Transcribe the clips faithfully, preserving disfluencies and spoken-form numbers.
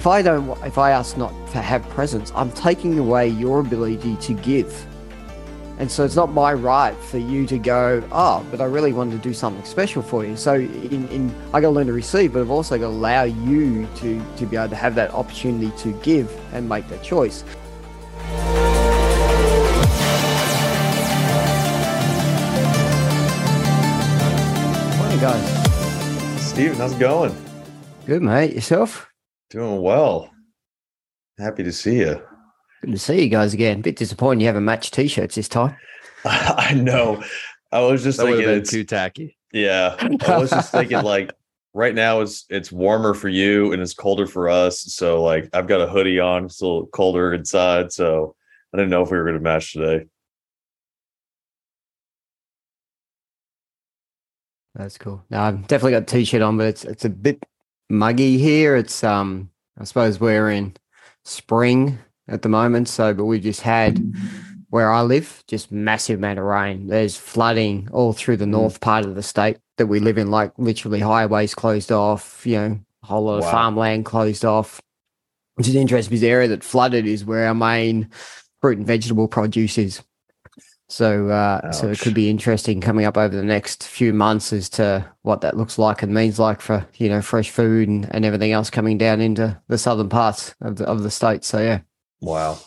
If I don't, if I ask not to have presence, I'm taking away your ability to give. And so it's not my right for you to go, oh, but I really wanted to do something special for you. So in, in I got to learn to receive, but I've also got to allow you to, to be able to have that opportunity to give and make that choice. Morning, guys. Stephen, how's it going? Good, mate. Yourself? Doing well. Happy to see you. Good to see you guys again. A bit disappointed you haven't matched t-shirts this time. I know. I was just that thinking it's too tacky. Yeah. I was just thinking like right now it's it's warmer for you and it's colder for us. So like I've got a hoodie on, it's a little colder inside. So I didn't know if we were gonna match today. That's cool. No, I've definitely got a t-shirt on, but it's it's a bit muggy here. It's um I suppose we're in spring at the moment, so but we just had where I live just massive amount of rain. There's flooding all through the north part of the state that we live in, like literally highways closed off, you know, a whole lot wow. of farmland closed off, which is interesting because the area that flooded is where our main fruit and vegetable produce is. So uh Ouch. So it could be interesting coming up over the next few months as to what that looks like and means like for, you know, fresh food and, and everything else coming down into the southern parts of the of the state. So yeah. Wow.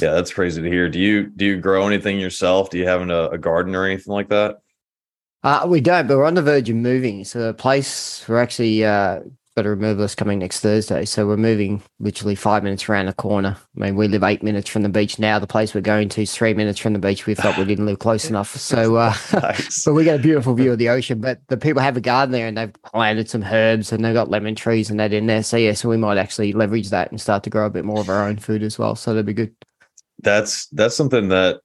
Yeah, that's crazy to hear. Do you do you grow anything yourself? Do you have an, a, a garden or anything like that? Uh, we don't, but we're on the verge of moving. So the place, we're actually uh, got a removalist coming next Thursday. So we're moving literally five minutes around the corner. I mean, we live eight minutes from the beach now. The place we're going to is three minutes from the beach. We thought we didn't live close enough. So uh, nice. But we got a beautiful view of the ocean. But the people have a garden there and they've planted some herbs and they've got lemon trees and that in there. So yeah, so we might actually leverage that and start to grow a bit more of our own food as well. So that'd be good. That's that's something that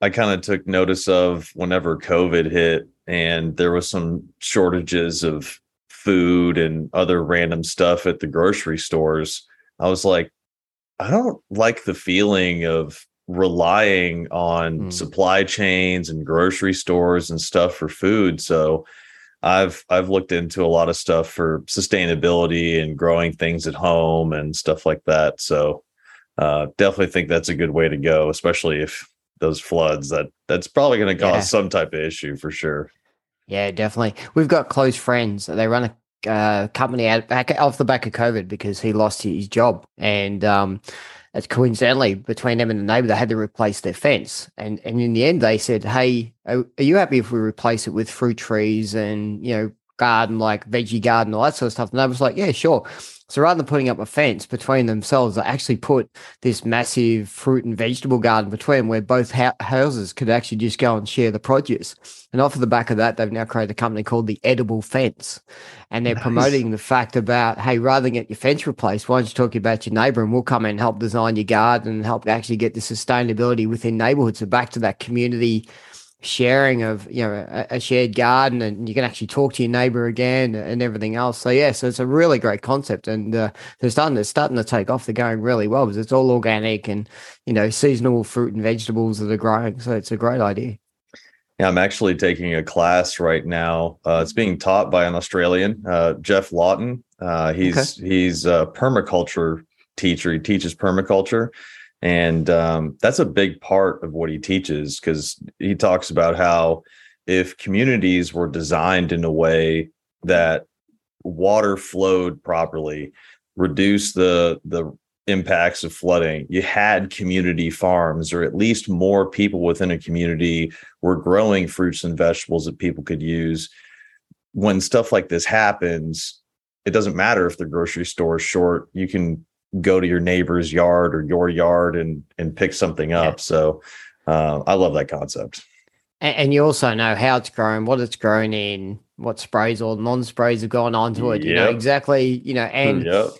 I kind of took notice of whenever COVID hit and there was some shortages of food and other random stuff at the grocery stores. I was like, I don't like the feeling of relying on mm. supply chains and grocery stores and stuff for food. So I've I've looked into a lot of stuff for sustainability and growing things at home and stuff like that. So uh, definitely think that's a good way to go, especially if those floods, that that's probably going to cause yeah. some type of issue for sure. Yeah, definitely. We've got close friends. They run a uh, company out back off the back of COVID because he lost his job. And um, it's coincidentally, between them and the neighbor, they had to replace their fence. And and in the end, they said, hey, are, are you happy if we replace it with fruit trees and, you know, garden, like veggie garden, all that sort of stuff? And I was like, yeah, sure. So rather than putting up a fence between themselves, they actually put this massive fruit and vegetable garden between them where both ha- houses could actually just go and share the produce. And off of the back of that, they've now created a company called the Edible Fence. And they're nice. Promoting the fact about, hey, rather than get your fence replaced, why don't you talk about your neighbor and we'll come in and help design your garden and help actually get the sustainability within neighborhoods. So back to that community sharing of, you know, a, a shared garden, and you can actually talk to your neighbor again and everything else. So yeah, so it's a really great concept, and uh, they're starting they're starting to take off. They're going really well because it's all organic and, you know, seasonal fruit and vegetables that are growing. So it's a great idea. Yeah, I'm actually taking a class right now. Uh, it's being taught by an Australian, uh, Jeff Lawton. Uh, he's okay. he's a permaculture teacher. He teaches permaculture. And um, that's a big part of what he teaches, because he talks about how if communities were designed in a way that water flowed properly, reduce the the impacts of flooding, you had community farms, or at least more people within a community were growing fruits and vegetables that people could use. When stuff like this happens, it doesn't matter if the grocery store is short. You can go to your neighbor's yard or your yard and and pick something up. Yeah. So uh, I love that concept. And, and you also know how it's grown, what it's grown in, what sprays or non-sprays have gone onto it. Yep. You know, exactly, you know, and, yep.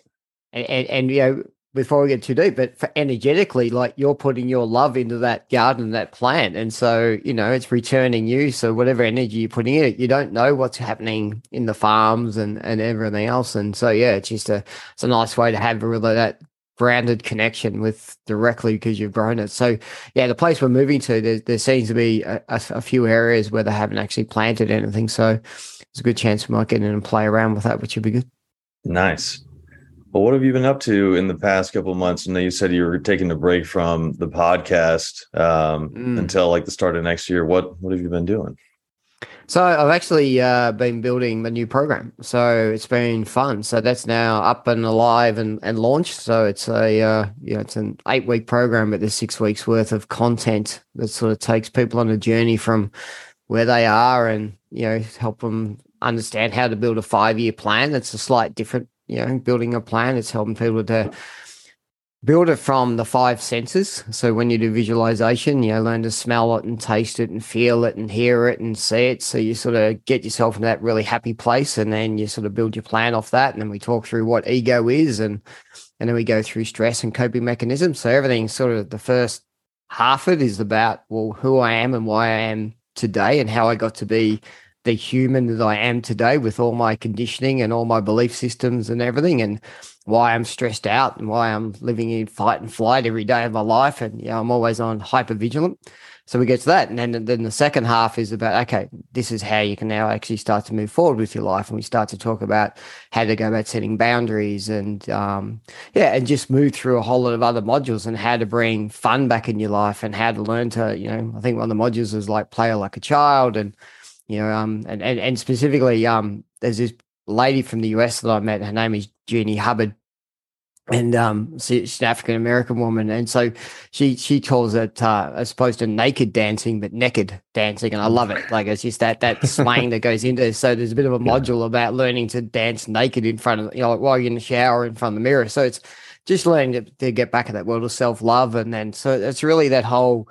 and, and, and, you know, before we get too deep, but for energetically, like you're putting your love into that garden, that plant. And so, you know, it's returning you. So whatever energy you're putting in it, you don't know what's happening in the farms and, and everything else. And so, yeah, it's just a, it's a nice way to have a really that grounded connection with directly because you've grown it. So yeah, the place we're moving to, there, there seems to be a, a, a few areas where they haven't actually planted anything. So there's a good chance we might get in and play around with that, which would be good. Nice. Well, what have you been up to in the past couple of months? And then you said you were taking a break from the podcast um, mm. until like the start of next year. What what have you been doing? So I've actually uh, been building the new program. So it's been fun. So that's now up and alive and, and launched. So it's a uh, you know, it's an eight week program, but there's six weeks worth of content that sort of takes people on a journey from where they are and you know help them understand how to build a five year plan. That's a slight different. You know, building a plan, it's helping people to build it from the five senses. So when you do visualization, you know, learn to smell it and taste it and feel it and hear it and see it. So you sort of get yourself into that really happy place and then you sort of build your plan off that. And then we talk through what ego is and, and then we go through stress and coping mechanisms. So everything sort of the first half of it is about, well, who I am and why I am today and how I got to be the human that I am today with all my conditioning and all my belief systems and everything, and why I'm stressed out and why I'm living in fight and flight every day of my life. And yeah, you know, I'm always on hypervigilant. So we get to that. And then, then the second half is about, okay, this is how you can now actually start to move forward with your life. And we start to talk about how to go about setting boundaries and, um, yeah, and just move through a whole lot of other modules and how to bring fun back in your life and how to learn to, you know, I think one of the modules is like play like a child and, you know, um, and, and, and specifically, um, there's this lady from the U S that I met. Her name is Jeannie Hubbard, and um, she's an African American woman. And so she she calls it uh, as opposed to naked dancing, but naked dancing. And I love it. Like it's just that that slang that goes into it. So there's a bit of a module about learning to dance naked in front of you know, like while you're in the shower in front of the mirror. So it's just learning to, to get back in that world of self love, and then so it's really that whole.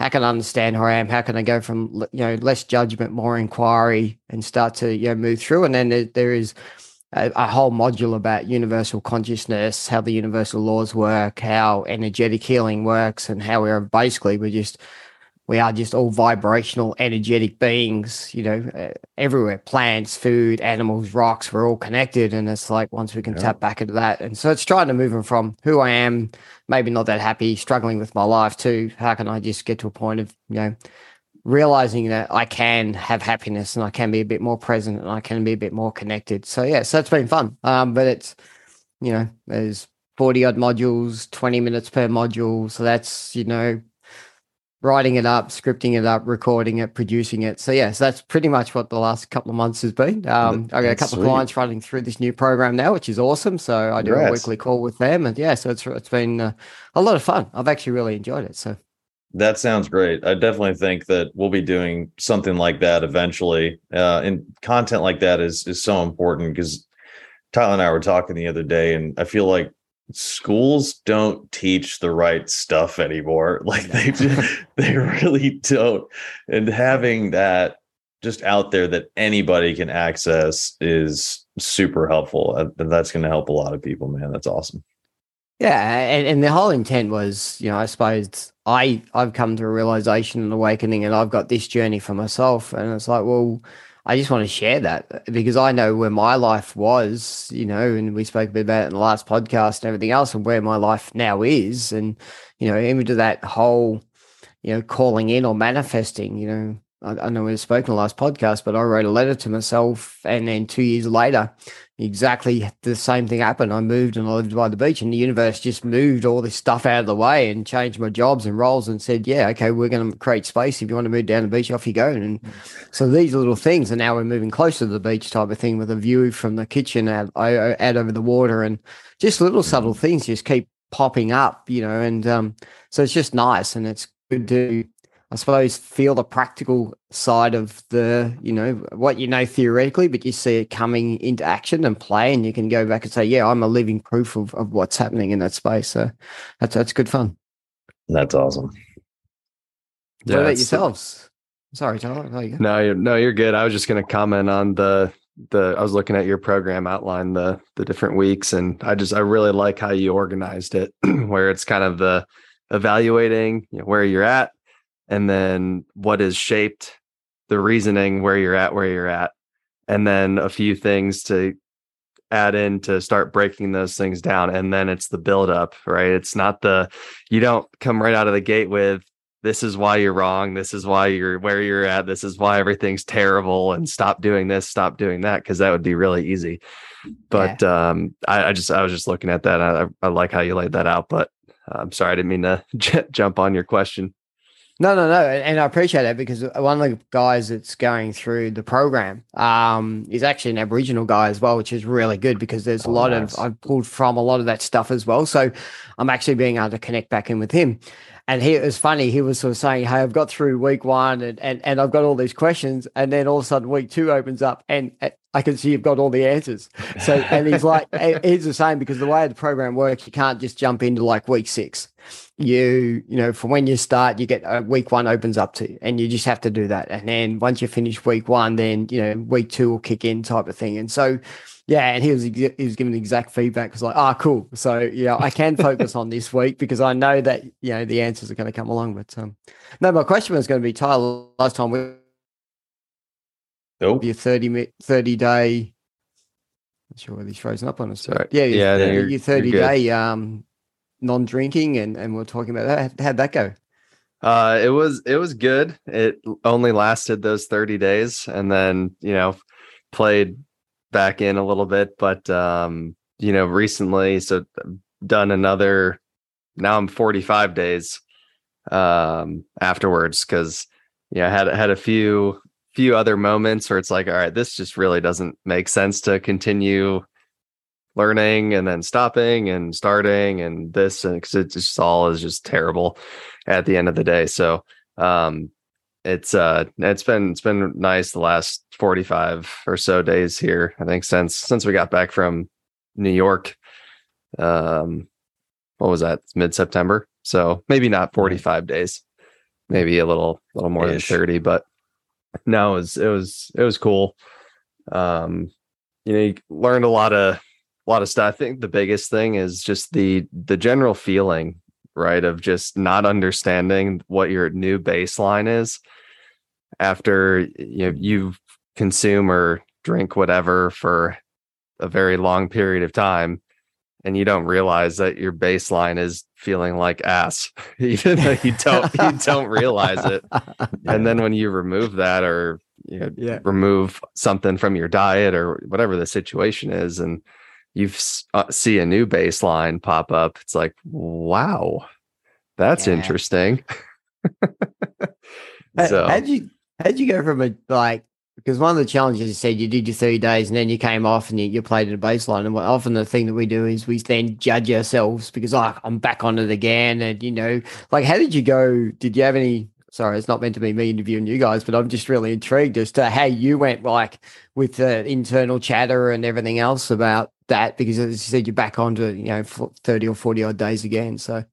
How can I understand who I am? How can I go from, you know, less judgment, more inquiry and start to, you know, move through? And then there, there is a, a whole module about universal consciousness, how the universal laws work, how energetic healing works and how we're basically, we're just, we are just all vibrational, energetic beings, you know, everywhere, plants, food, animals, rocks, we're all connected. And it's like once we can yeah. tap back into that. And so it's trying to move them from who I am, maybe not that happy, struggling with my life too. How can I just get to a point of, you know, realizing that I can have happiness and I can be a bit more present and I can be a bit more connected. So, yeah, so it's been fun. Um, but it's, you know, there's forty odd modules, twenty minutes per module. So that's, you know, writing it up, scripting it up, recording it, producing it. So, yeah, so that's pretty much what the last couple of months has been. Um, I got a couple sweet. of clients running through this new program now, which is awesome. So I do Congrats. a weekly call with them. And, yeah, so it's it's been uh, a lot of fun. I've actually really enjoyed it. So that sounds great. I definitely think that we'll be doing something like that eventually. Uh, and content like that is is so important because Tyler and I were talking the other day, and I feel like schools don't teach the right stuff anymore. Like they just, they really don't. And having that just out there that anybody can access is super helpful. And that's going to help a lot of people, man. That's awesome. Yeah. And, and the whole intent was, you know, I suppose I, I've come to a realization and awakening, and I've got this journey for myself. And it's like, well, I just want to share that because I know where my life was, you know, and we spoke a bit about it in the last podcast and everything else and where my life now is. And, you know, even to that whole, you know, calling in or manifesting, you know, I, I know we spoke in the last podcast, but I wrote a letter to myself. And then two years later, exactly the same thing happened. I moved and I lived by the beach, and the universe just moved all this stuff out of the way and changed my jobs and roles and said, yeah, okay, we're going to create space. If you want to move down the beach, off you go. And so these little things, and now we're moving closer to the beach type of thing with a view from the kitchen out, out over the water, and just little subtle things just keep popping up, you know, and um, so it's just nice. And it's good to, I suppose, feel the practical side of the, you know, what you know theoretically, but you see it coming into action and play, and you can go back and say, yeah, I'm a living proof of, of what's happening in that space. So that's, that's good fun. That's awesome. Yeah, what about yourselves? The... Sorry, Tyler. There you go. No, you're, no, you're good. I was just going to comment on the, the, I was looking at your program outline, the, the different weeks. And I just, I really like how you organized it where it's kind of the evaluating, you know, where you're at, and then what is shaped the reasoning where you're at, where you're at, and then a few things to add in to start breaking those things down. And then it's the buildup, right? It's not the, you don't come right out of the gate with, this is why you're wrong. This is why you're where you're at. This is why everything's terrible, and stop doing this, stop doing that. Cause that would be really easy. But yeah. um, I, I just, I was just looking at that. I, I like how you laid that out, but I'm sorry, I didn't mean to j- jump on your question. No, no, no. And I appreciate that, because one of the guys that's going through the program um, is actually an Aboriginal guy as well, which is really good, because there's oh, a lot nice. of, I've pulled from a lot of that stuff as well. So I'm actually being able to connect back in with him. And he, it was funny, he was sort of saying, hey, I've got through week one and, and, and I've got all these questions. And then all of a sudden week two opens up and I can see you've got all the answers. So, and he's like, he's the same, because the way the program works, you can't just jump into like week six. You, you know, from when you start, you get uh, week one opens up to, and you just have to do that. And then once you finish week one, then, you know, week two will kick in type of thing. And so, yeah, and he was he was giving the exact feedback. It was like, ah, oh, cool. So, yeah, I can focus on this week because I know that, you know, the answers are going to come along. But um, no, my question was going to be, Tyler, last time we nope. your thirty, thirty day, I'm sure whether he's frozen up on us. Sorry. Yeah, yeah, your, no, your thirty day um, non-drinking, and, and we're talking about that. How'd that go? Uh, it was it was good. It only lasted those thirty days, and then, you know, played back in a little bit, but um you know recently so done another, now I'm forty-five days um afterwards, because you know I had had a few few other moments where it's like, all right, this just really doesn't make sense to continue learning and then stopping and starting and this, and because it's just all is just terrible at the end of the day. So um It's uh, it's been it's been nice the last forty-five or so days here. I think since since we got back from New York, um, what was that? mid September. So maybe not forty-five days, maybe a little little more Ish. than thirty. But no, it was it was it was cool. Um, you know, you learned a lot of a lot of stuff. I think the biggest thing is just the the general feeling, right, of just not understanding what your new baseline is after you know, you consume or drink whatever for a very long period of time, and you don't realize that your baseline is feeling like ass, even though you don't you don't realize it. Yeah. And then when you remove that, or you know, yeah. remove something from your diet or whatever the situation is, and you uh, see a new baseline pop up, it's like, wow, that's yeah. interesting. So how'd you how'd you go from a, like, because one of the challenges you said you did your three days and then you came off and you, you played at a baseline, and often the thing that we do is we then judge ourselves because oh, I'm back on it again, and you know, like, how did you go? Did you have any? Sorry, it's not meant to be me interviewing you guys, but I'm just really intrigued as to how you went, like, with the internal chatter and everything else about that, because as you said, you're back onto, you know, thirty or forty odd days again. So,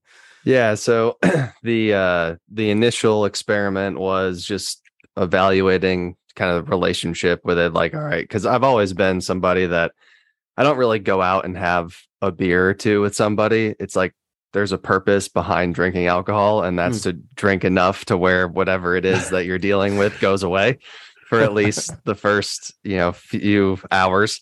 yeah. So the uh, the initial experiment was just evaluating kind of the relationship with it. Like, all right, because I've always been somebody that I don't really go out and have a beer or two with somebody. It's like, there's a purpose behind drinking alcohol, and that's mm. to drink enough to where whatever it is that you're dealing with goes away for at least the first, you know, few hours.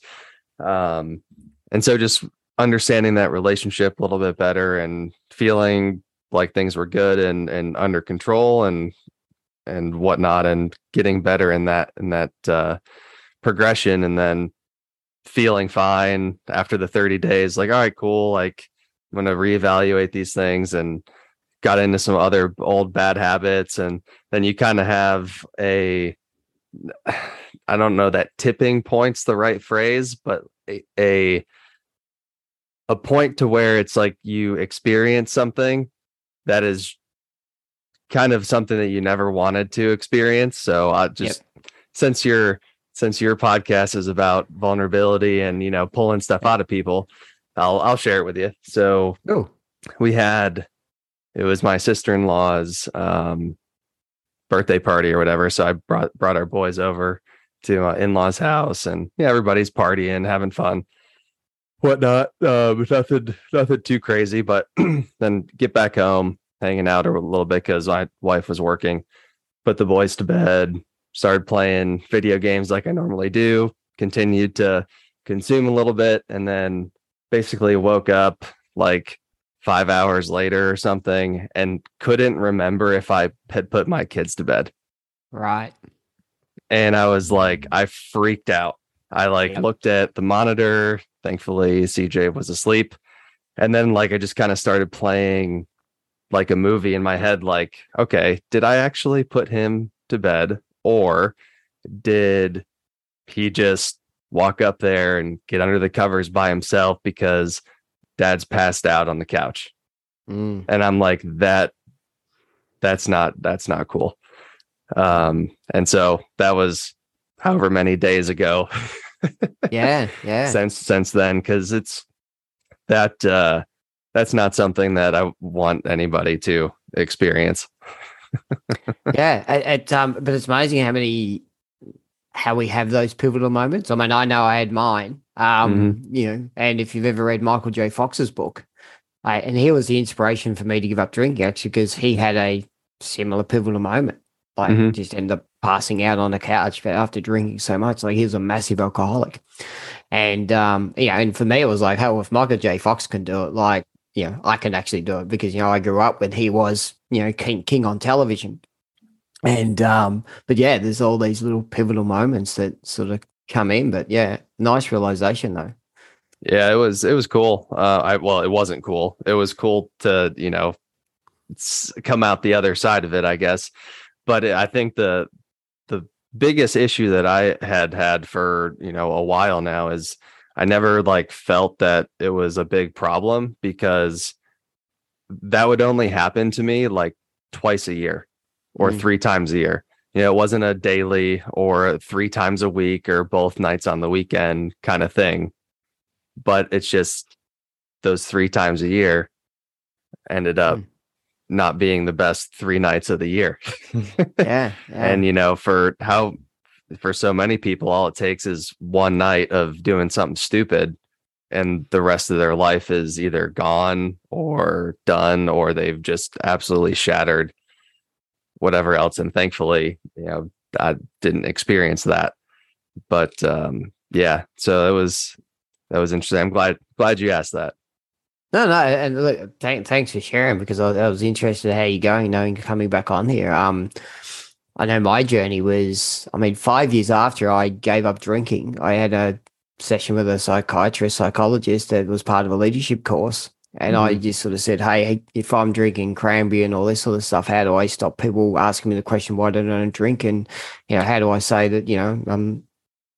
Um, and so just understanding that relationship a little bit better and feeling like things were good and, and under control and, and whatnot, and getting better in that, in that, uh, progression, and then feeling fine after the thirty days, like, all right, cool. Like, I'm going to reevaluate these things, and got into some other old bad habits. And then you kind of have a, I don't know that tipping point's the right phrase, but a, a, a point to where it's like you experience something that is kind of something that you never wanted to experience. So I just, yep. since your, since your podcast is about vulnerability and, you know, pulling stuff out of people, I'll I'll share it with you. So Ooh. we had, it was my sister-in-law's um, birthday party or whatever. So I brought brought our boys over to my in-law's house, and yeah, everybody's partying, having fun, whatnot. Uh, nothing nothing too crazy, but then get back home, hanging out a little bit because my wife was working. Put the boys to bed, started playing video games like I normally do. Continued to consume a little bit, and then basically woke up like five hours later or something, and couldn't remember if I had put my kids to bed. Right. And I was like, I freaked out. I like yep. looked at the monitor. Thankfully, C J was asleep. And then like, I just kind of started playing like a movie in my head. Like, okay, did I actually put him to bed, or did he just walk up there and get under the covers by himself because dad's passed out on the couch? Mm. And I'm like, that, that's not, that's not cool. Um, and so that was however many days ago. yeah. Yeah. Since, since then, cause it's that, uh, that's not something that I want anybody to experience. yeah. It, um, but it's amazing how many, how we have those pivotal moments. I mean, I know I had mine, um, mm-hmm. you know, and if you've ever read Michael J. Fox's book, I, and he was the inspiration for me to give up drinking, actually, because he had a similar pivotal moment. Like mm-hmm. just end up passing out on the couch after drinking so much. Like, he was a massive alcoholic. And, um, you know, and for me, it was like, oh, if Michael J. Fox can do it, like, you know, I can actually do it, because, you know, I grew up when he was, you know, king, king on television. And, um, but yeah, there's all these little pivotal moments that sort of come in, but yeah, nice realization though. Yeah, it was, it was cool. Uh, I, well, it wasn't cool. It was cool to, you know, come out the other side of it, I guess. But I think the the biggest issue that I had had for, you know, a while now is I never like felt that it was a big problem, because that would only happen to me like twice a year or mm. three times a year. You know, it wasn't a daily or three times a week or both nights on the weekend kind of thing. But it's just those three times a year ended up mm. not being the best three nights of the year. yeah, yeah. And, you know, for how, for so many people, all it takes is one night of doing something stupid, and the rest of their life is either gone or done, or they've just absolutely shattered whatever else. And thankfully, you know, I didn't experience that, but, um, yeah, so it was, that was interesting. I'm glad, glad you asked that. No, no, and look, thank, thanks for sharing, because I, I was interested in how you're going, knowing coming back on here. Um, I know my journey was, I mean, five years after I gave up drinking, I had a session with a psychiatrist, psychologist that was part of a leadership course. And mm. I just sort of said, hey, if I'm drinking cranberry and all this sort of stuff, how do I stop people asking me the question, why don't I drink? And, you know, how do I say that, you know, I'm,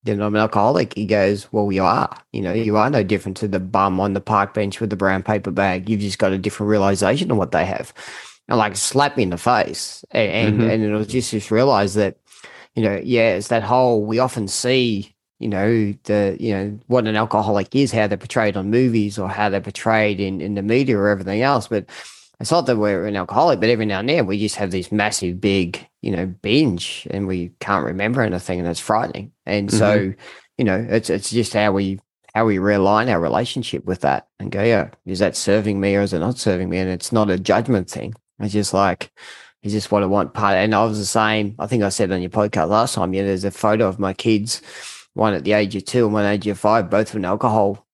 then I'm an alcoholic? He goes, well, you are, you know, you are no different to the bum on the park bench with the brown paper bag. You've just got a different realization of what they have. And like, slap me in the face. And, mm-hmm. and, and it was just, just realize that, you know, yeah, it's that whole, we often see, you know, the, you know, what an alcoholic is, how they're portrayed on movies or how they're portrayed in, in the media or everything else. But it's not that we're an alcoholic, but every now and then we just have these massive, big, you know, binge, and we can't remember anything, and that's frightening. And mm-hmm. so, you know, it's it's just how we how we realign our relationship with that and go, yeah, is that serving me or is it not serving me? And it's not a judgment thing. It's just like, is this what I want? Part of, and I was the same. I think I said on your podcast last time, you know, there's a photo of my kids, one at the age of two and one at the age of five, both with an alcohol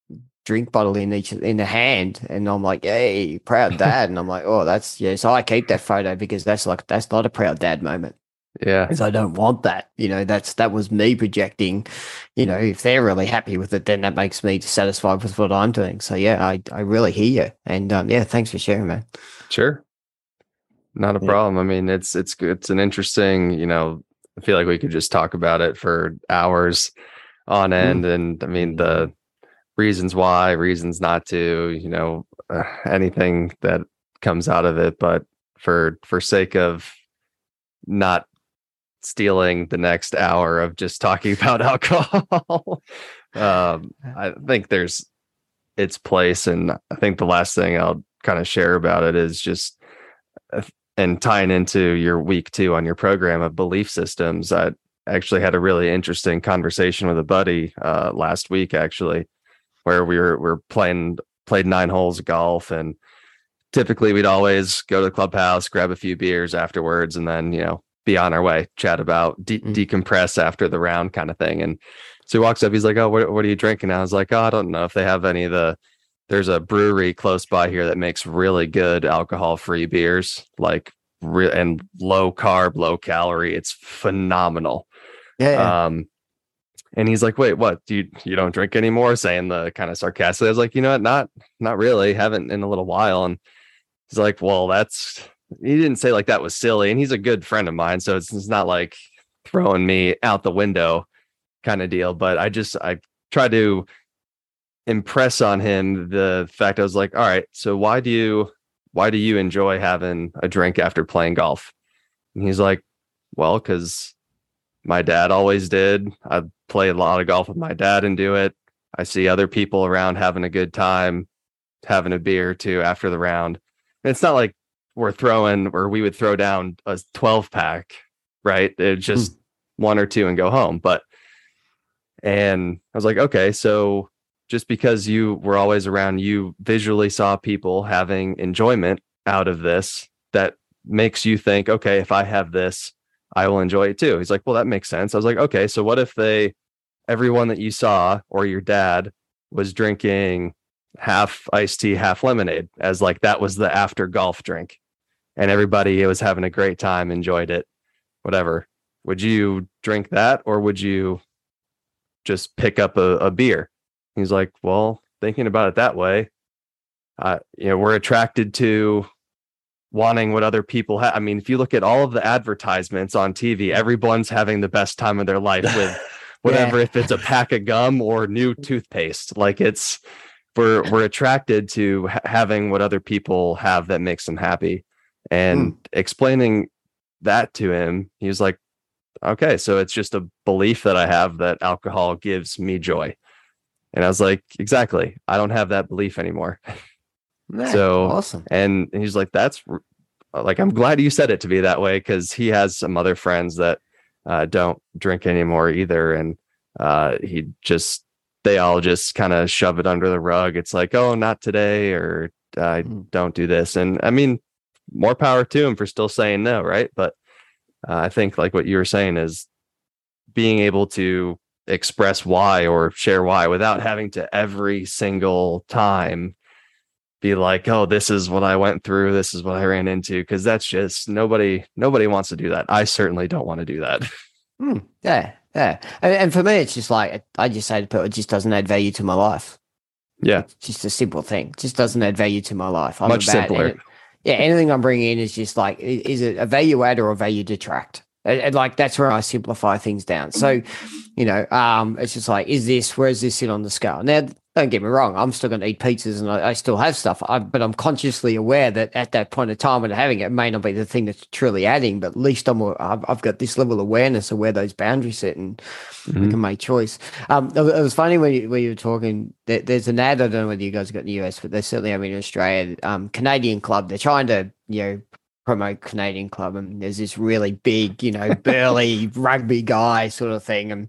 drink bottle in each in the hand, and I'm like, hey, proud dad. And I'm like, oh, that's yeah. So I keep that photo, because that's like, that's not a proud dad moment. Yeah, because I don't want that, you know. That's that was me projecting, you know. If they're really happy with it, then that makes me dissatisfied with what I'm doing. So yeah, I I really hear you, and um, yeah, thanks for sharing, man. Sure, not a yeah. problem. I mean, it's it's it's an interesting, you know. I feel like we could just talk about it for hours on end, mm. and I mean the. reasons why, reasons not to, you know, uh, anything that comes out of it. But for for sake of not stealing the next hour of just talking about alcohol, um, I think there's its place. And I think the last thing I'll kind of share about it is just, uh, and tying into your week two on your program of belief systems, I actually had a really interesting conversation with a buddy uh, last week, actually, where we were, we were playing, played nine holes of golf. And typically we'd always go to the clubhouse, grab a few beers afterwards, and then, you know, be on our way, chat about de- mm-hmm. decompress after the round kind of thing. And so he walks up, he's like, oh, what, what are you drinking? And I was like, oh, I don't know if they have any of the there's a brewery close by here that makes really good alcohol-free beers, like re- and low carb, low calorie. It's phenomenal. Yeah. Um, and he's like, "Wait, what? Do you you don't drink anymore?" Saying the kind of sarcastically. I was like, "You know what? Not not really. Haven't in a little while." And he's like, "Well, that's." He didn't say like that was silly, and he's a good friend of mine, so it's, it's not like throwing me out the window kind of deal. But I just I tried to impress on him the fact I was like, all right, so why do you why do you enjoy having a drink after playing golf? And he's like, well, because my dad always did. I play a lot of golf with my dad and do it. I see other people around having a good time, having a beer or two after the round. And it's not like we're throwing or we would throw down a twelve pack, right? It's just mm. one or two and go home. But and I was like, okay, so just because you were always around, you visually saw people having enjoyment out of this, that makes you think, okay, if I have this, I will enjoy it too. He's like, well, that makes sense. I was like, okay, so what if they, everyone that you saw or your dad was drinking half iced tea, half lemonade, as like that was the after golf drink, and everybody was having a great time, enjoyed it, whatever. Would you drink that, or would you just pick up a, a beer? He's like, well, thinking about it that way, uh, you know, we're attracted to wanting what other people have. I mean, if you look at all of the advertisements on T V, everyone's having the best time of their life with whatever, yeah. if it's a pack of gum or new toothpaste, like it's, we're, we're attracted to ha- having what other people have that makes them happy. And mm. explaining that to him, he was like, okay, so it's just a belief that I have that alcohol gives me joy. And I was like, exactly. I don't have that belief anymore. Nice. So awesome. And he's like, that's like, I'm glad you said it to be that way, because he has some other friends that uh, don't drink anymore either. And uh, he just, they all just kind of shove it under the rug. It's like, oh, not today, or I mm. don't do this. And I mean, more power to him for still saying no, right? But uh, I think like what you were saying is being able to express why or share why without having to every single time be like, oh, this is what I went through, this is what I ran into, because that's just nobody nobody wants to do that. I certainly don't want to do that. mm, yeah yeah and, and for me it's just like, I just say to people, it just doesn't add value to my life. Yeah, it's just a simple thing. It just doesn't add value to my life. I'm much simpler. Any, yeah anything I'm bringing in is just like, is it a value add or a value detract? And like, that's where I simplify things down. So, you know, um, it's just like, is this, where's this sit on the scale? Now, don't get me wrong, I'm still going to eat pizzas and I, I still have stuff, I, but I'm consciously aware that at that point of time when I'm having it, it may not be the thing that's truly adding, but at least I'm, I've, I've got this level of awareness of where those boundaries sit, and mm-hmm. I can make choice. Um, it, it was funny when you, when you were talking, there, there's an ad, I don't know whether you guys have got in the U S, but they certainly have in Australia, um, Canadian Club, they're trying to, you know, promote Canadian Club, and there's this really big, you know, burly rugby guy sort of thing, and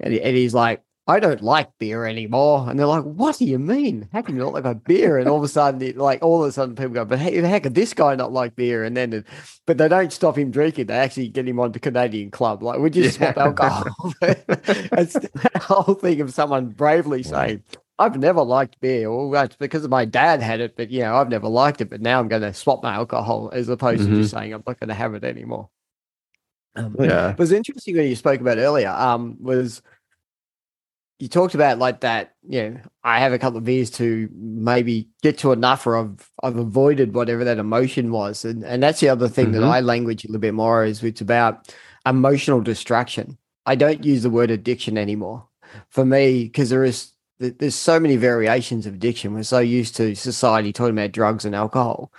and he's like, I don't like beer anymore. And they're like, what do you mean? How can you not like a beer? And all of a sudden, it, like all of a sudden, people go, but hey, how could this guy not like beer? And then, but they don't stop him drinking. They actually get him onto Canadian Club. Like, we just yeah. swap alcohol. It's that whole thing of someone bravely saying, I've never liked beer. Well, that's because my dad had it, but, you know, I've never liked it, but now I'm going to swap my alcohol, as opposed mm-hmm. to just saying I'm not going to have it anymore. Um, yeah. It was interesting when you spoke about earlier, um, was you talked about like that, you know, I have a couple of beers to maybe get to enough, or I've, I've avoided whatever that emotion was. And, and that's the other thing mm-hmm. that I language a little bit more is it's about emotional distraction. I don't use the word addiction anymore for me, because there is, there's so many variations of addiction. We're so used to society talking about drugs and alcohol,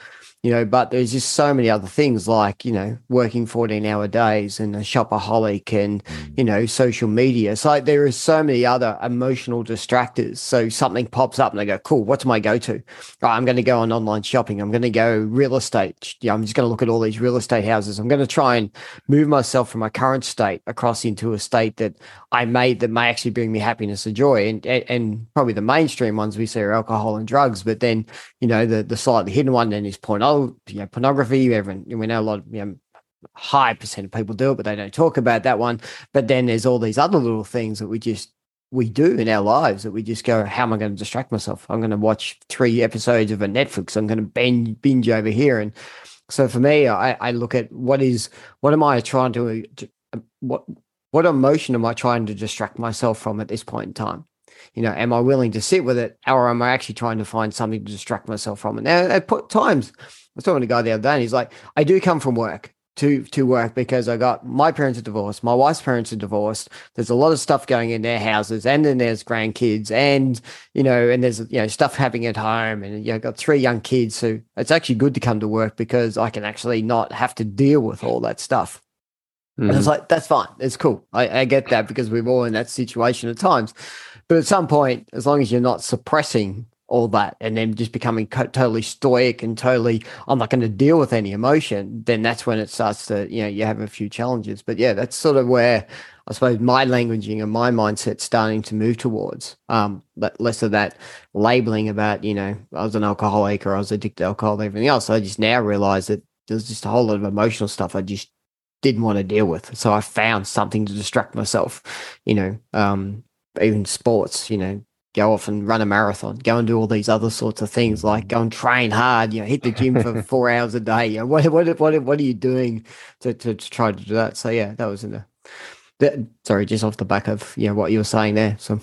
you know, but there's just so many other things like, you know, working fourteen hour days and a shopaholic and, you know, social media. It's like there are so many other emotional distractors. So something pops up and they go, cool, what's my go-to? Right, I'm going to go on online shopping. I'm going to go real estate. You know, I'm just going to look at all these real estate houses. I'm going to try and move myself from my current state across into a state that I made that may actually bring me happiness and joy. And, and, and probably the mainstream ones we see are alcohol and drugs, but then, you know, the, the slightly hidden one then is porn. Oh, you know, pornography, everyone, we know a lot of, you know, high percent of people do it, but they don't talk about that one. But then there's all these other little things that we just we do in our lives, that we just go, how am I going to distract myself? I'm going to watch three episodes of a Netflix. I'm going to binge, binge over here. And so for me, I, I look at what is, what am I trying to, to what, what emotion am I trying to distract myself from at this point in time? You know, am I willing to sit with it, or am I actually trying to find something to distract myself from? And at times, I was talking to a guy the other day, and he's like, I do come from work to to work because I got, my parents are divorced, my wife's parents are divorced. There's a lot of stuff going in their houses, and then there's grandkids, and, you know, and there's, you know, stuff happening at home, and, you know, I've got three young kids. So it's actually good to come to work because I can actually not have to deal with all that stuff. Mm. And it's like, that's fine. It's cool. I, I get that, because we're all in that situation at times. But at some point, as long as you're not suppressing all that and then just becoming co- totally stoic and totally, I'm not going to deal with any emotion, then that's when it starts to, you know, you have a few challenges. But yeah, that's sort of where I suppose my languaging and my mindset's starting to move towards, um, but less of that labeling about, you know, I was an alcoholic or I was addicted to alcohol and everything else. So I just now realize that there's just a whole lot of emotional stuff I just didn't want to deal with. So I found something to distract myself, you know, um, even sports, you know, go off and run a marathon, go and do all these other sorts of things, like go and train hard, you know, hit the gym for four hours a day. You know, what, what, what, what are you doing to, to, to try to do that? So yeah, that was in the, the, sorry, just off the back of, you know, what you were saying there. So.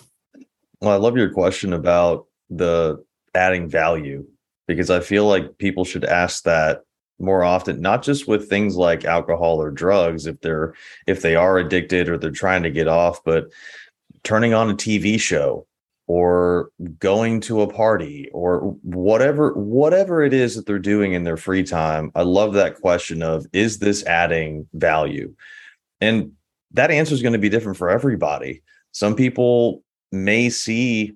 Well, I love your question about the adding value, because I feel like people should ask that more often, not just with things like alcohol or drugs, if they're, if they are addicted or they're trying to get off, but turning on a T V show or going to a party or whatever, whatever it is that they're doing in their free time. I love that question of, is this adding value? And that answer is going to be different for everybody. Some people may see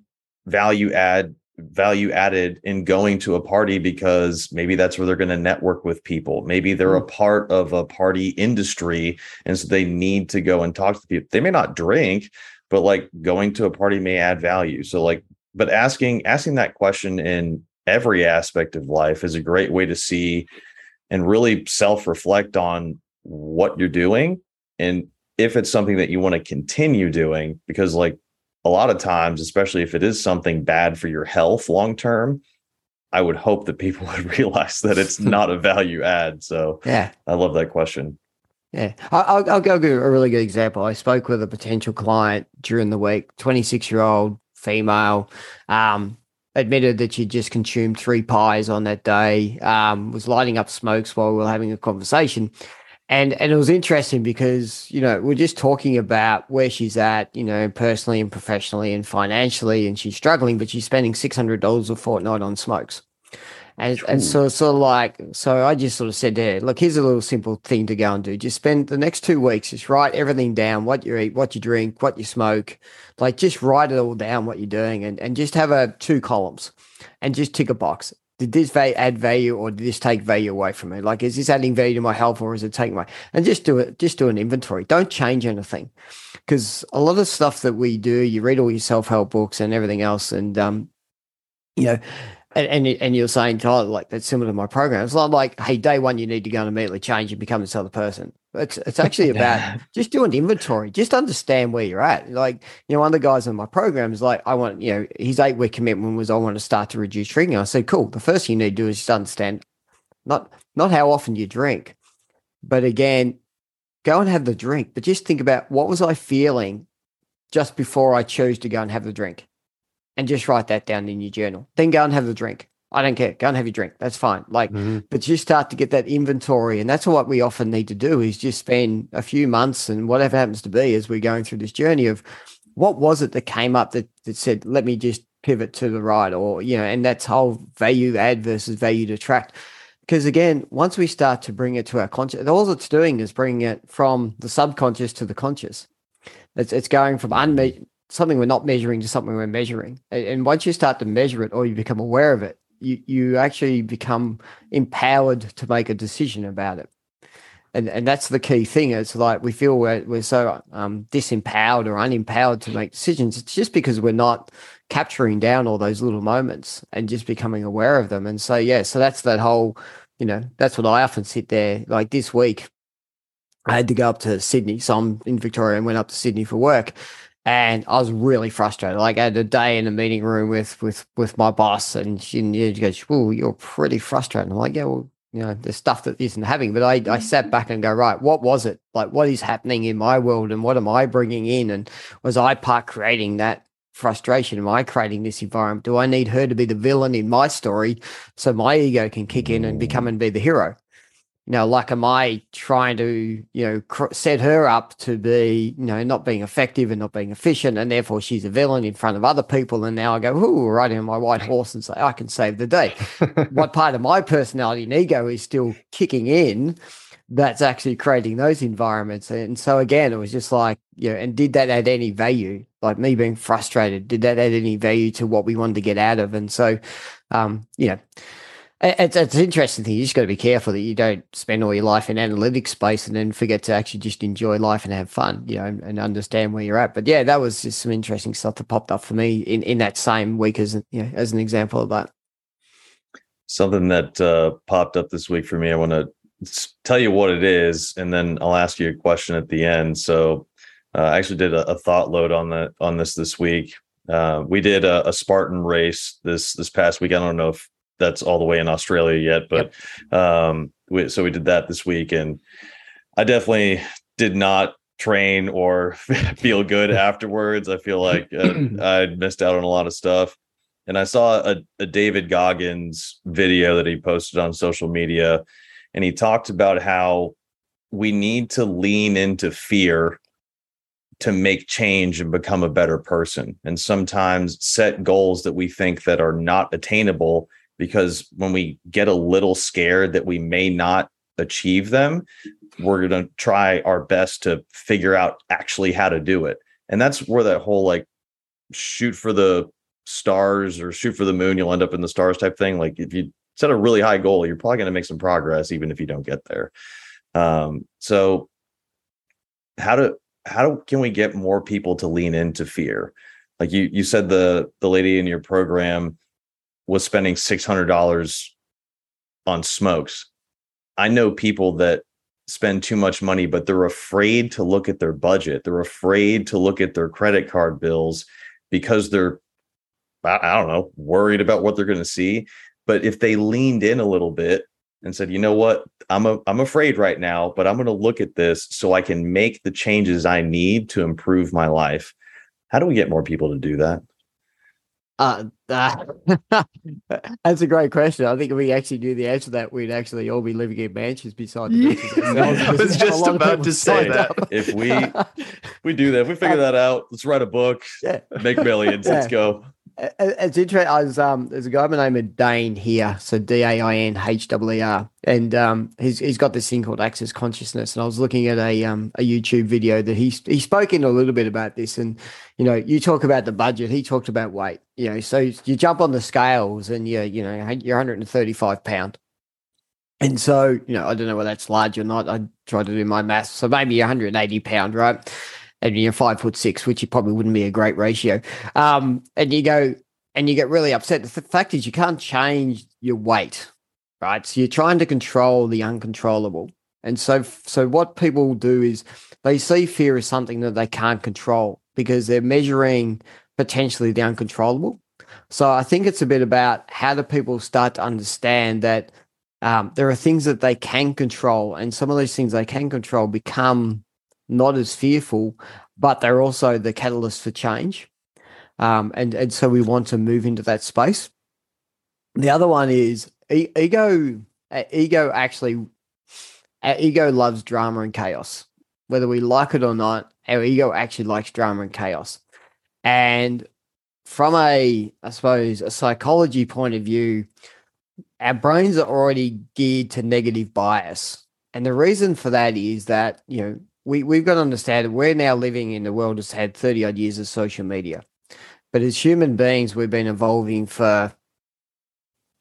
value add value added in going to a party because maybe that's where they're going to network with people. Maybe they're a part of a party industry, and so they need to go and talk to people. They may not drink, but like going to a party may add value. So like, but asking, asking that question in every aspect of life is a great way to see and really self-reflect on what you're doing. And if it's something that you want to continue doing, because like a lot of times, especially if it is something bad for your health long-term, I would hope that people would realize that it's not a value add. So yeah, I love that question. Yeah, I'll, I'll go give a really good example. I spoke with a potential client during the week, twenty-six-year-old female, um, admitted that she just consumed three pies on that day, um, was lighting up smokes while we were having a conversation. And and it was interesting because, you know, we're just talking about where she's at, you know, personally and professionally and financially, and she's struggling, but she's spending six hundred dollars a fortnight on smokes. And, and so, sort of like, so I just sort of said there, look, here's a little simple thing to go and do. Just spend the next two weeks, just write everything down, what you eat, what you drink, what you smoke, like just write it all down, what you're doing, and, and just have a two columns and just tick a box. Did this add value, or did this take value away from me? Like, is this adding value to my health, or is it taking away? And just do it, just do an inventory. Don't change anything. Because a lot of stuff that we do, you read all your self-help books and everything else. And, um, you know, And, and and you're saying, oh, like that's similar to my program. It's not like, hey, day one, you need to go and immediately change and become this other person. It's it's actually about just doing inventory. Just understand where you're at. Like, you know, one of the guys in my program is like, I want, you know, his eight week commitment was, I want to start to reduce drinking. I said, cool. The first thing you need to do is just understand not not how often you drink, but again, go and have the drink. But just think about, what was I feeling just before I chose to go and have the drink? And just write that down in your journal. Then go and have the drink. I don't care. Go and have your drink. That's fine. Like, mm-hmm. But just start to get that inventory. And that's what we often need to do, is just spend a few months and whatever happens to be as we're going through this journey of what was it that came up that, that said, let me just pivot to the right, or, you know, and that's whole value add versus value detract. Because again, once we start to bring it to our conscious, all it's doing is bringing it from the subconscious to the conscious. It's, it's going from unmet. something we're not measuring to something we're measuring. And once you start to measure it, or you become aware of it, you, you actually become empowered to make a decision about it. And and that's the key thing. It's like we feel we're, we're so um, disempowered or unempowered to make decisions. It's just because we're not capturing down all those little moments and just becoming aware of them. And so, yeah, so that's that whole, you know, that's what I often sit there. Like this week, I had to go up to Sydney. So I'm in Victoria and went up to Sydney for work. And I was really frustrated. Like, I had a day in a meeting room with with with my boss, and she, and she goes, "Oh, you're pretty frustrated." And I'm like, "Yeah, well, you know, there's stuff that isn't happening." But I, I sat back and go, right, what was it? Like, what is happening in my world, and what am I bringing in? And was I part creating that frustration? Am I creating this environment? Do I need her to be the villain in my story so my ego can kick in and become and be the hero? You know, like, am I trying to, you know, cr- set her up to be, you know, not being effective and not being efficient, and therefore she's a villain in front of other people? And now I go, ooh, riding on my white horse and say, I can save the day. What part of my personality and ego is still kicking in that's actually creating those environments? And so, again, it was just like, you know, and did that add any value? Like, me being frustrated, did that add any value to what we wanted to get out of? And so, um, you know, It's, it's an interesting thing. You just got to be careful that you don't spend all your life in analytic space and then forget to actually just enjoy life and have fun, you know, and, and understand where you're at. But yeah, that was just some interesting stuff that popped up for me in, in that same week as, you know, as an example of that. Something that uh, popped up this week for me, I want to tell you what it is, and then I'll ask you a question at the end. So uh, I actually did a, a thought load on the on this this week. Uh, we did a, a Spartan race this this past week. I don't know if that's all the way in Australia yet, but yep. um, we, so we did that this week, and I definitely did not train or feel good afterwards. I feel like uh, I missed out on a lot of stuff. And I saw a, a David Goggins video that he posted on social media, and he talked about how we need to lean into fear to make change and become a better person. And sometimes set goals that we think that are not attainable, because when we get a little scared that we may not achieve them, we're going to try our best to figure out actually how to do it. And that's where that whole, like, shoot for the stars or shoot for the moon, you'll end up in the stars type thing. Like, if you set a really high goal, you're probably going to make some progress, even if you don't get there. Um, so how do, how do, can we get more people to lean into fear? Like you, you said the, the lady in your program was spending six hundred dollars on smokes. I know people that spend too much money, but they're afraid to look at their budget. They're afraid to look at their credit card bills because they're, I don't know, worried about what they're going to see. But if they leaned in a little bit and said, you know what, I'm a, I'm afraid right now, but I'm going to look at this so I can make the changes I need to improve my life. How do we get more people to do that? Uh, uh that's a great question. I think if we actually knew the answer to that, we'd actually all be living in mansions beside the beaches. I was just about to say that. If we if we do that, if we figure um, that out, let's write a book, yeah. make millions, yeah. let's go. It's interesting. I was um, there's a guy by the name of Dain Heer, so D A I N H E E R, and um, he's he's got this thing called Access Consciousness. And I was looking at a um a YouTube video that he he spoke in a little bit about this. And you know, you talk about the budget, he talked about weight. You know, so you jump on the scales and you you know you're one hundred thirty-five pound, and so you know I don't know whether that's large or not. I tried to do my maths, so maybe you're one hundred eighty pound, right? And you're five foot six, which you probably wouldn't be a great ratio. Um, and you go and you get really upset. The fact is, you can't change your weight, right? So you're trying to control the uncontrollable. And so, so what people do is they see fear as something that they can't control because they're measuring potentially the uncontrollable. So I think it's a bit about how do people start to understand that um, there are things that they can control, and some of those things they can control become not as fearful, but they're also the catalyst for change. Um, and, and so we want to move into that space. The other one is e- ego. Uh, ego actually, our ego loves drama and chaos. Whether we like it or not, our ego actually likes drama and chaos. And from a, I suppose, a psychology point of view, our brains are already geared to negative bias. And the reason for that is that, you know, We, we've got to understand that we're now living in a world that's had thirty odd years of social media. But as human beings, we've been evolving for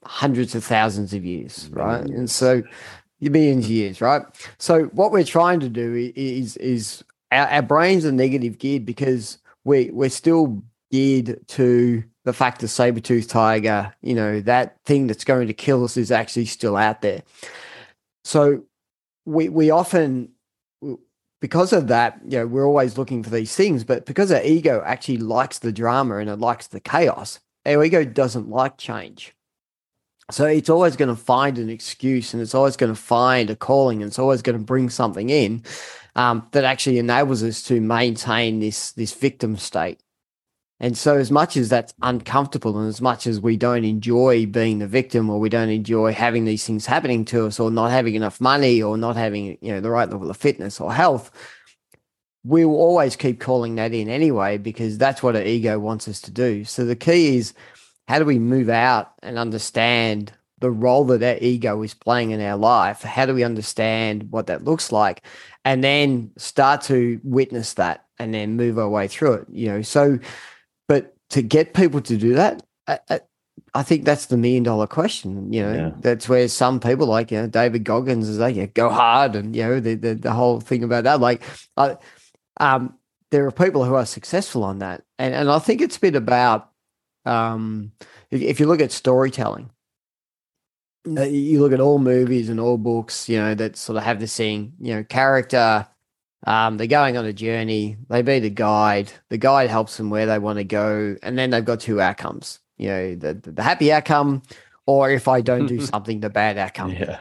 hundreds of thousands of years, right? Mm-hmm. And so millions of years, right? So what we're trying to do is, is our, our brains are negative geared because we, we're still geared to the fact the saber-toothed tiger, you know, that thing that's going to kill us is actually still out there. So we we often... because of that, you know, we're always looking for these things, but because our ego actually likes the drama and it likes the chaos, our ego doesn't like change. So it's always going to find an excuse, and it's always going to find a calling, and it's always going to bring something in um, that actually enables us to maintain this, this victim state. And so as much as that's uncomfortable, and as much as we don't enjoy being the victim, or we don't enjoy having these things happening to us, or not having enough money, or not having, you know, the right level of fitness or health, we will always keep calling that in anyway, because that's what our ego wants us to do. So the key is, how do we move out and understand the role that our ego is playing in our life? How do we understand what that looks like, and then start to witness that and then move our way through it? You know, so, but to get people to do that, I, I, I think that's the million dollar question. You know, yeah. That's where some people, like, you know, David Goggins is like, yeah, go hard. And, you know, the, the, the whole thing about that, like, I, um, there are people who are successful on that. And, and I think it's been about, Um, if you look at storytelling, you look at all movies and all books, you know, that sort of have this thing, you know, character, um, they're going on a journey, they be the guide, the guide helps them where they want to go. And then they've got two outcomes, you know, the, the happy outcome, or if I don't do something, the bad outcome. Yeah.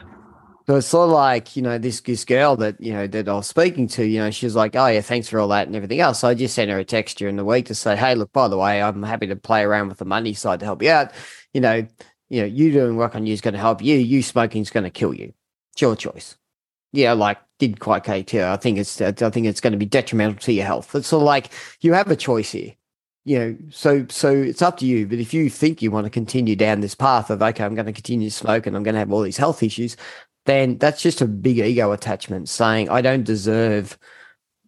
So it's sort of like, you know, this, this girl that, you know, that I was speaking to, you know, she was like, oh, yeah, thanks for all that and everything else. So I just sent her a text during the week to say, hey, look, by the way, I'm happy to play around with the money side to help you out. You know, you know, you doing work on you is going to help you. You smoking is going to kill you. It's your choice. Yeah, like, did quite cake too. I think it's I think it's going to be detrimental to your health. It's sort of like, you have a choice here. You know, so so it's up to you. But if you think you want to continue down this path of, okay, I'm going to continue to smoke and I'm going to have all these health issues, then that's just a big ego attachment saying, I don't deserve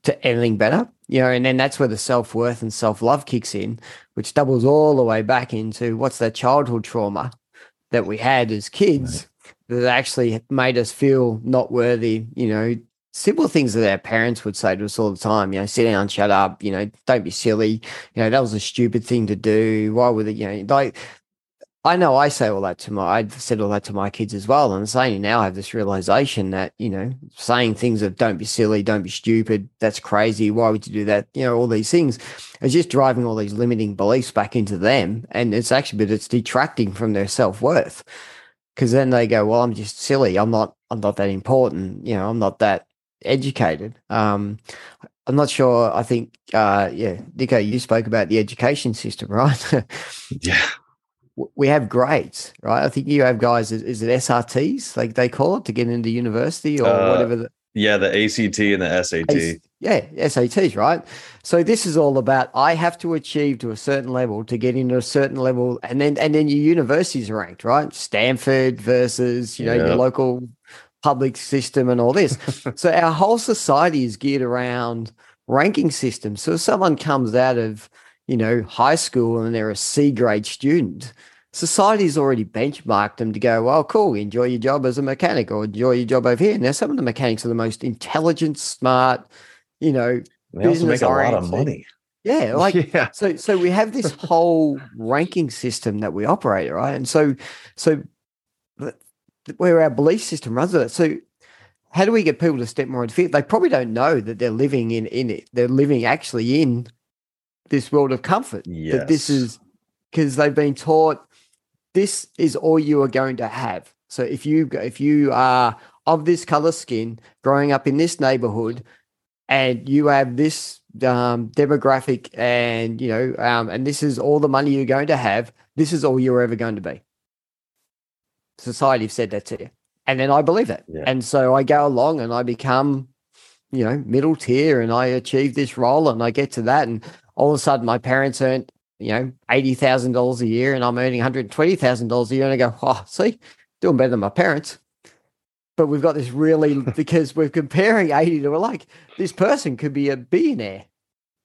to anything better, you know, and then that's where the self-worth and self-love kicks in, which doubles all the way back into what's that childhood trauma that we had as kids that actually made us feel not worthy, you know, simple things that our parents would say to us all the time, you know, sit down, shut up, you know, don't be silly, you know, that was a stupid thing to do. Why would it, you know, like, I know I say all that to my, I've said all that to my kids as well. And saying now I have this realization that, you know, saying things of don't be silly, don't be stupid, that's crazy, why would you do that? You know, all these things is just driving all these limiting beliefs back into them. And it's actually, but it's detracting from their self-worth, because then they go, well, I'm just silly. I'm not, I'm not that important. You know, I'm not that educated. Um, I'm not sure. I think, uh, yeah, Nico, you spoke about the education system, right? Yeah. We have grades, right? I think you have guys, is it S R Ts, like they call it, to get into university or uh, whatever? The, yeah, the A C T and the S A T. Yeah, S A Ts, right? So this is all about, I have to achieve to a certain level to get into a certain level, and then and then your university's ranked, right? Stanford versus, you know, yep. your local public system and all this. So our whole society is geared around ranking systems. So if someone comes out of, you know, high school and they're a C grade student, society's already benchmarked them to go, well, cool, enjoy your job as a mechanic or enjoy your job over here. Now, some of the mechanics are the most intelligent, smart, you know, they also make a lot of money. Yeah. Like, yeah. so, so we have this whole ranking system that we operate, right? And so, so where our belief system runs with it. So, how do we get people to step more into fear? They probably don't know that they're living in, in it. They're living actually in this world of comfort. Yes. That this is because they've been taught this is all you are going to have. So if you if you are of this color skin, growing up in this neighborhood, and you have this um, demographic, and you know, um, and this is all the money you're going to have, this is all you're ever going to be. Society have said that to you, and then I believe it, yeah. and so I go along and I become, you know, middle tier, and I achieve this role, and I get to that, and all of a sudden my parents earn, you know, eighty thousand dollars a year and I'm earning one hundred twenty thousand dollars a year. And I go, oh, see, doing better than my parents. But we've got this really, because we're comparing eighty to, we're like, this person could be a billionaire,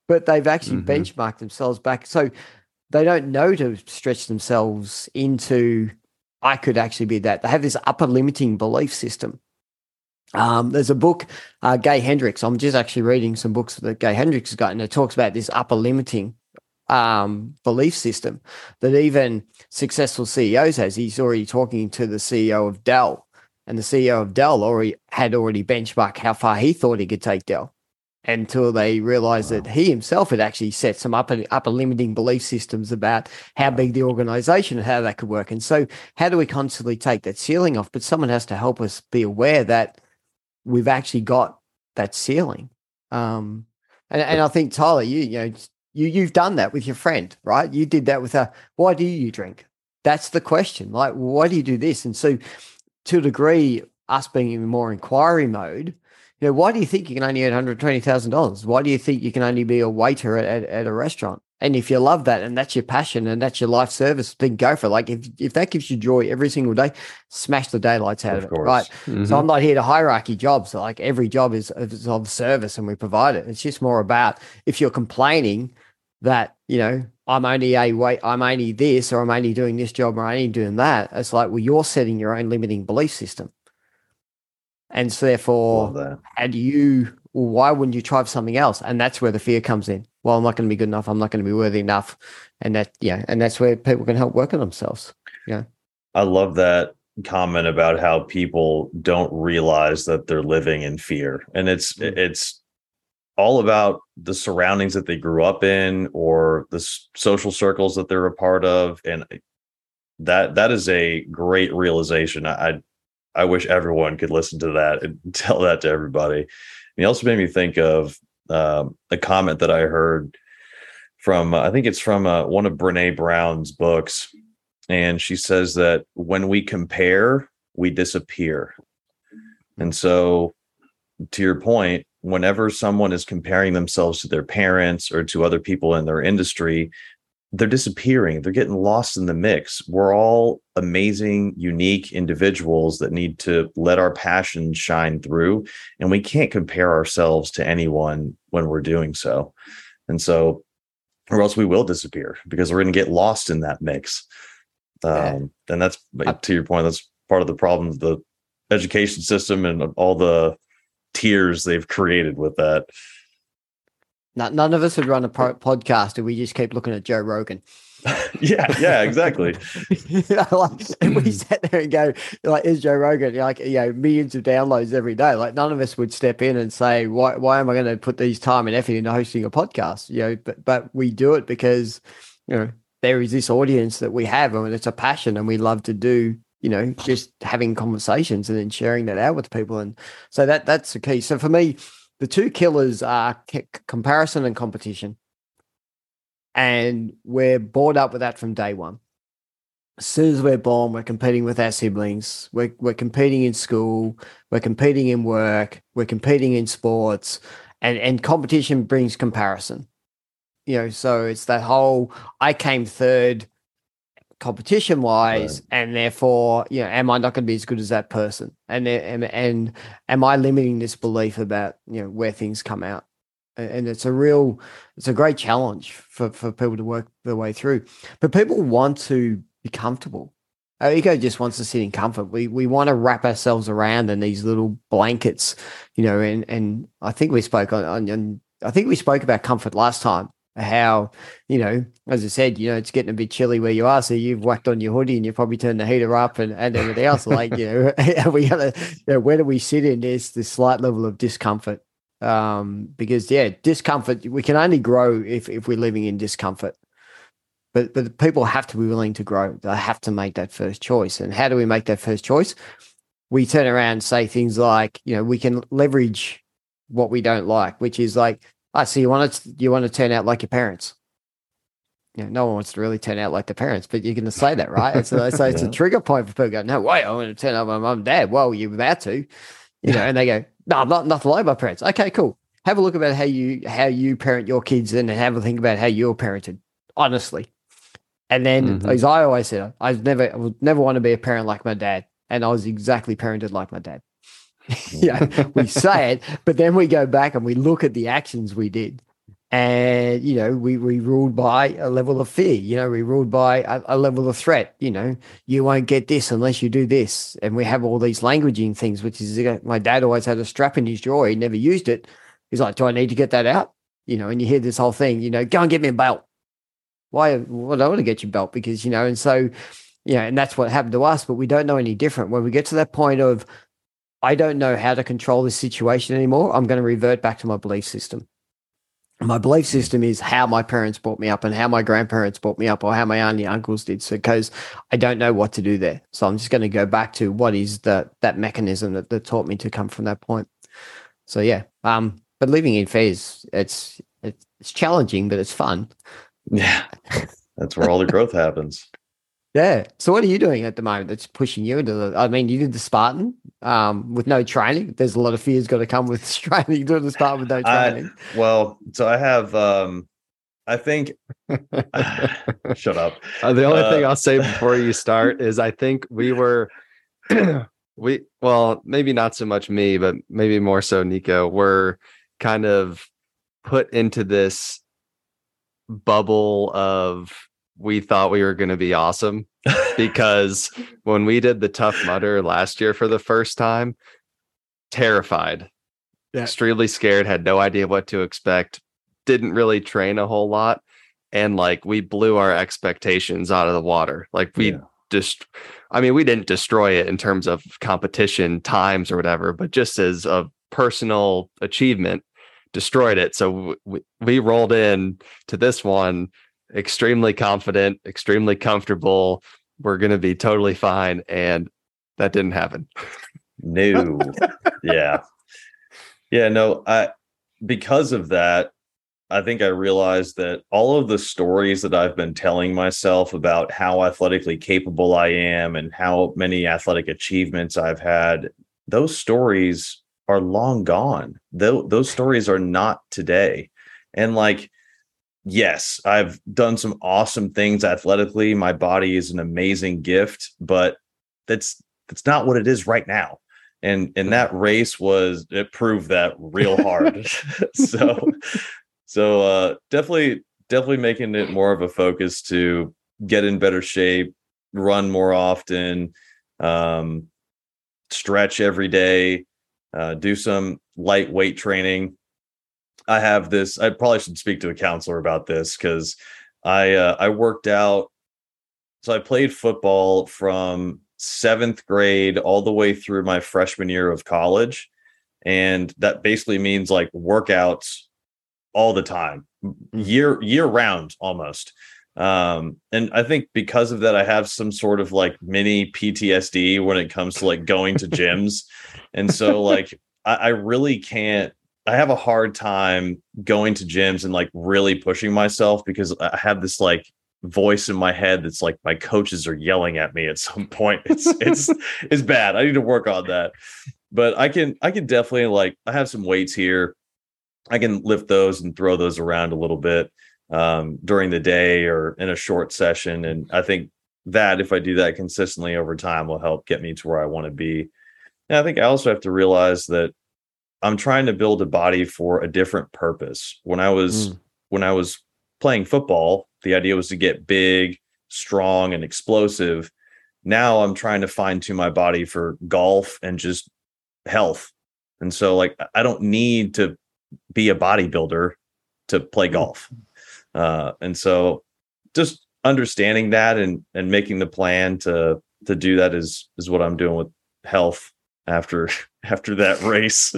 but they've actually mm-hmm. benchmarked themselves back. So they don't know to stretch themselves into, I could actually be that. They have this upper limiting belief system. Um, there's a book, uh, Gay Hendricks. I'm just actually reading some books that Gay Hendricks has got, and it talks about this upper limiting um, belief system that even successful C E Os has. He's already talking to the C E O of Dell, and the C E O of Dell already had already benchmarked how far he thought he could take Dell. until they realized wow. that he himself had actually set some upper, upper limiting belief systems about how big the organization and how that could work. And so how do we constantly take that ceiling off? But someone has to help us be aware that we've actually got that ceiling. Um, and, and I think, Tyler, you, you know, you, you've done that with your friend, right? You did that with her. Why do you drink? That's the question. Like, why do you do this? And so to a degree, us being in more inquiry mode, you know, why do you think you can only earn one hundred twenty thousand dollars? Why do you think you can only be a waiter at, at, at a restaurant? And if you love that and that's your passion and that's your life service, then go for it. Like, if, if that gives you joy every single day, smash the daylights out of, of it, right? Mm-hmm. So I'm not here to hierarchy jobs. Like, every job is, is of service and we provide it. It's just more about, if you're complaining that, you know, I'm only a wait, I'm only this, or I'm only doing this job, or I'm only doing that, it's like, well, you're setting your own limiting belief system. And so therefore, how do you, well, why wouldn't you try for something else? And that's where the fear comes in. Well, I'm not going to be good enough. I'm not going to be worthy enough. And that, yeah. And that's where people can help work on themselves. Yeah. I love that comment about how people don't realize that they're living in fear. And it's, it's all about the surroundings that they grew up in, or the social circles that they're a part of. And that, that is a great realization. I, I I wish everyone could listen to that and tell that to everybody. And it also made me think of um, a comment that I heard from, uh, I think it's from uh, one of Brené Brown's books. And she says that when we compare, we disappear. And so, to your point, whenever someone is comparing themselves to their parents or to other people in their industry, they're disappearing. They're getting lost in the mix. We're all amazing, unique individuals that need to let our passions shine through. And we can't compare ourselves to anyone when we're doing so. And so, or else we will disappear, because we're going to get lost in that mix. Um, yeah. And that's, to your point, that's part of the problem of the education system and all the tiers they've created with that. None of us would run a podcast if we just keep looking at Joe Rogan. yeah, yeah, exactly. you know, like, we sat there and go, like, is Joe Rogan, like, you know, millions of downloads every day. Like, none of us would step in and say, why why am I going to put these time and effort into hosting a podcast? You know, but, but we do it because, you know, there is this audience that we have, and it's a passion, and we love to do, you know, just having conversations and then sharing that out with people. And so that that's the key. So for me, the two killers are c- comparison and competition. And we're brought up with that from day one. As soon as we're born, we're competing with our siblings. We're, we're competing in school. We're competing in work. We're competing in sports. And, and competition brings comparison. You know, so it's that whole, I came third competition-wise, right, and therefore, you know, am I not going to be as good as that person? And, and and am I limiting this belief about, you know, where things come out? And it's a real, it's a great challenge for, for people to work their way through. But people want to be comfortable. Our ego just wants to sit in comfort. We we want to wrap ourselves around in these little blankets, you know. And and I think we spoke on, on, on I think we spoke about comfort last time. How, you know, as I said, you know, it's getting a bit chilly where you are, so you've whacked on your hoodie and you probably turned the heater up and, and everything else. Like, you know, are we gonna, you know, where do we sit in this this slight level of discomfort? Um, because yeah, discomfort, we can only grow if if we're living in discomfort. But but people have to be willing to grow. They have to make that first choice. And how do we make that first choice? We turn around and say things like, you know, we can leverage what we don't like, which is like, I see, so you want to you want to turn out like your parents. You know, no one wants to really turn out like their parents, but you're going to say that, right? And so they say it's yeah. a trigger point for people. Go, no way, I want to turn out like my mum and dad. Well, you're about to, you yeah. know. And they go, no, I'm not nothing like my parents. Okay, cool. Have a look about how you how you parent your kids, and have a think about how you're parented, honestly. And then, mm-hmm. as I always said, I never I would never want to be a parent like my dad, and I was exactly parented like my dad. Yeah, you know, we say it, but then we go back and we look at the actions we did, and you know, we we ruled by a level of fear. You know, we ruled by a, a level of threat. You know, you won't get this unless you do this, and we have all these languaging things. Which is, my dad always had a strap in his drawer. He never used it. He's like, do I need to get that out? You know, and you hear this whole thing. You know, go and get me a belt. Why? Well, I don't want to get your belt because you know, and so yeah, and that's what happened to us. But we don't know any different when we get to that point of, I don't know how to control this situation anymore. I'm going to revert back to my belief system. My belief system is how my parents brought me up and how my grandparents brought me up or how my auntie uncles did. So because I don't know what to do there. So I'm just going to go back to what is the, that mechanism that, that taught me to come from that point. So, yeah. Um, but living in fear is, it's, it's, it's challenging, but it's fun. Yeah. That's where all the growth happens. Yeah. So what are you doing at the moment that's pushing you into the, I mean, you did the Spartan um, with no training. There's a lot of fears got to come with training. Doing the Spartan with no training. I, well, so I have, um, I think, shut up. Uh, the only uh, thing I'll say before you start is I think we were, we, well, maybe not so much me, but maybe more so Nico, were kind of put into this bubble of, we thought we were going to be awesome because when we did the Tough Mudder last year for the first time, terrified, yeah. extremely scared, had no idea what to expect, didn't really train a whole lot. And like, we blew our expectations out of the water. Like we yeah. just, I mean, we didn't destroy it in terms of competition times or whatever, but just as a personal achievement, destroyed it. So we, we rolled in to this one extremely confident, extremely comfortable. We're going to be totally fine. And that didn't happen. No. Yeah. Yeah. No, I, because of that, I think I realized that all of the stories that I've been telling myself about how athletically capable I am and how many athletic achievements I've had, those stories are long gone. Th- those stories are not today. And like, yes, I've done some awesome things athletically. My body is an amazing gift, but that's that's not what it is right now. And and that race was it proved that real hard. so so uh, definitely definitely making it more of a focus to get in better shape, run more often, um, stretch every day, uh, do some light weight training. I have this, I probably should speak to a counselor about this because I, uh, I worked out. So I played football from seventh grade all the way through my freshman year of college. And that basically means like workouts all the time, year, year round almost. Um, and I think because of that, I have some sort of like mini P T S D when it comes to like going to gyms. And so like, I, I really can't, I have a hard time going to gyms and like really pushing myself because I have this like voice in my head that's like my coaches are yelling at me at some point. It's it's it's bad. I need to work on that. But I can I can definitely like I have some weights here. I can lift those and throw those around a little bit um, during the day or in a short session. And I think that if I do that consistently over time will help get me to where I want to be. And I think I also have to realize that I'm trying to build a body for a different purpose. When I was mm. when I was playing football, the idea was to get big, strong, and explosive. Now I'm trying to fine-tune my body for golf and just health. And so like I don't need to be a bodybuilder to play golf. Uh, and so just understanding that and and making the plan to to do that is is what I'm doing with health after after that race.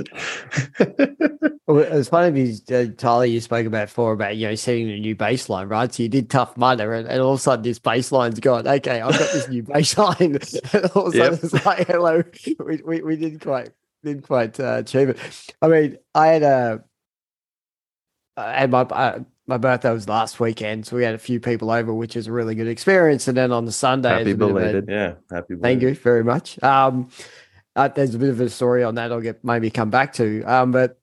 Well, it was funny because uh, Tyler, you spoke about before about, you know, setting a new baseline, right? So you did Tough Mudder and, and all of a sudden this baseline's gone. Okay, I've got this new baseline. And all of a sudden yep. it's like, hello, we, we, we didn't quite, didn't quite uh, achieve it. I mean, I had a, I had my, uh, my birthday was last weekend, so we had a few people over, which is a really good experience. And then on the Sunday. Happy belated. A, yeah, happy belated. Thank you very much. Um, Uh, there's a bit of a story on that I'll get maybe come back to. Um, but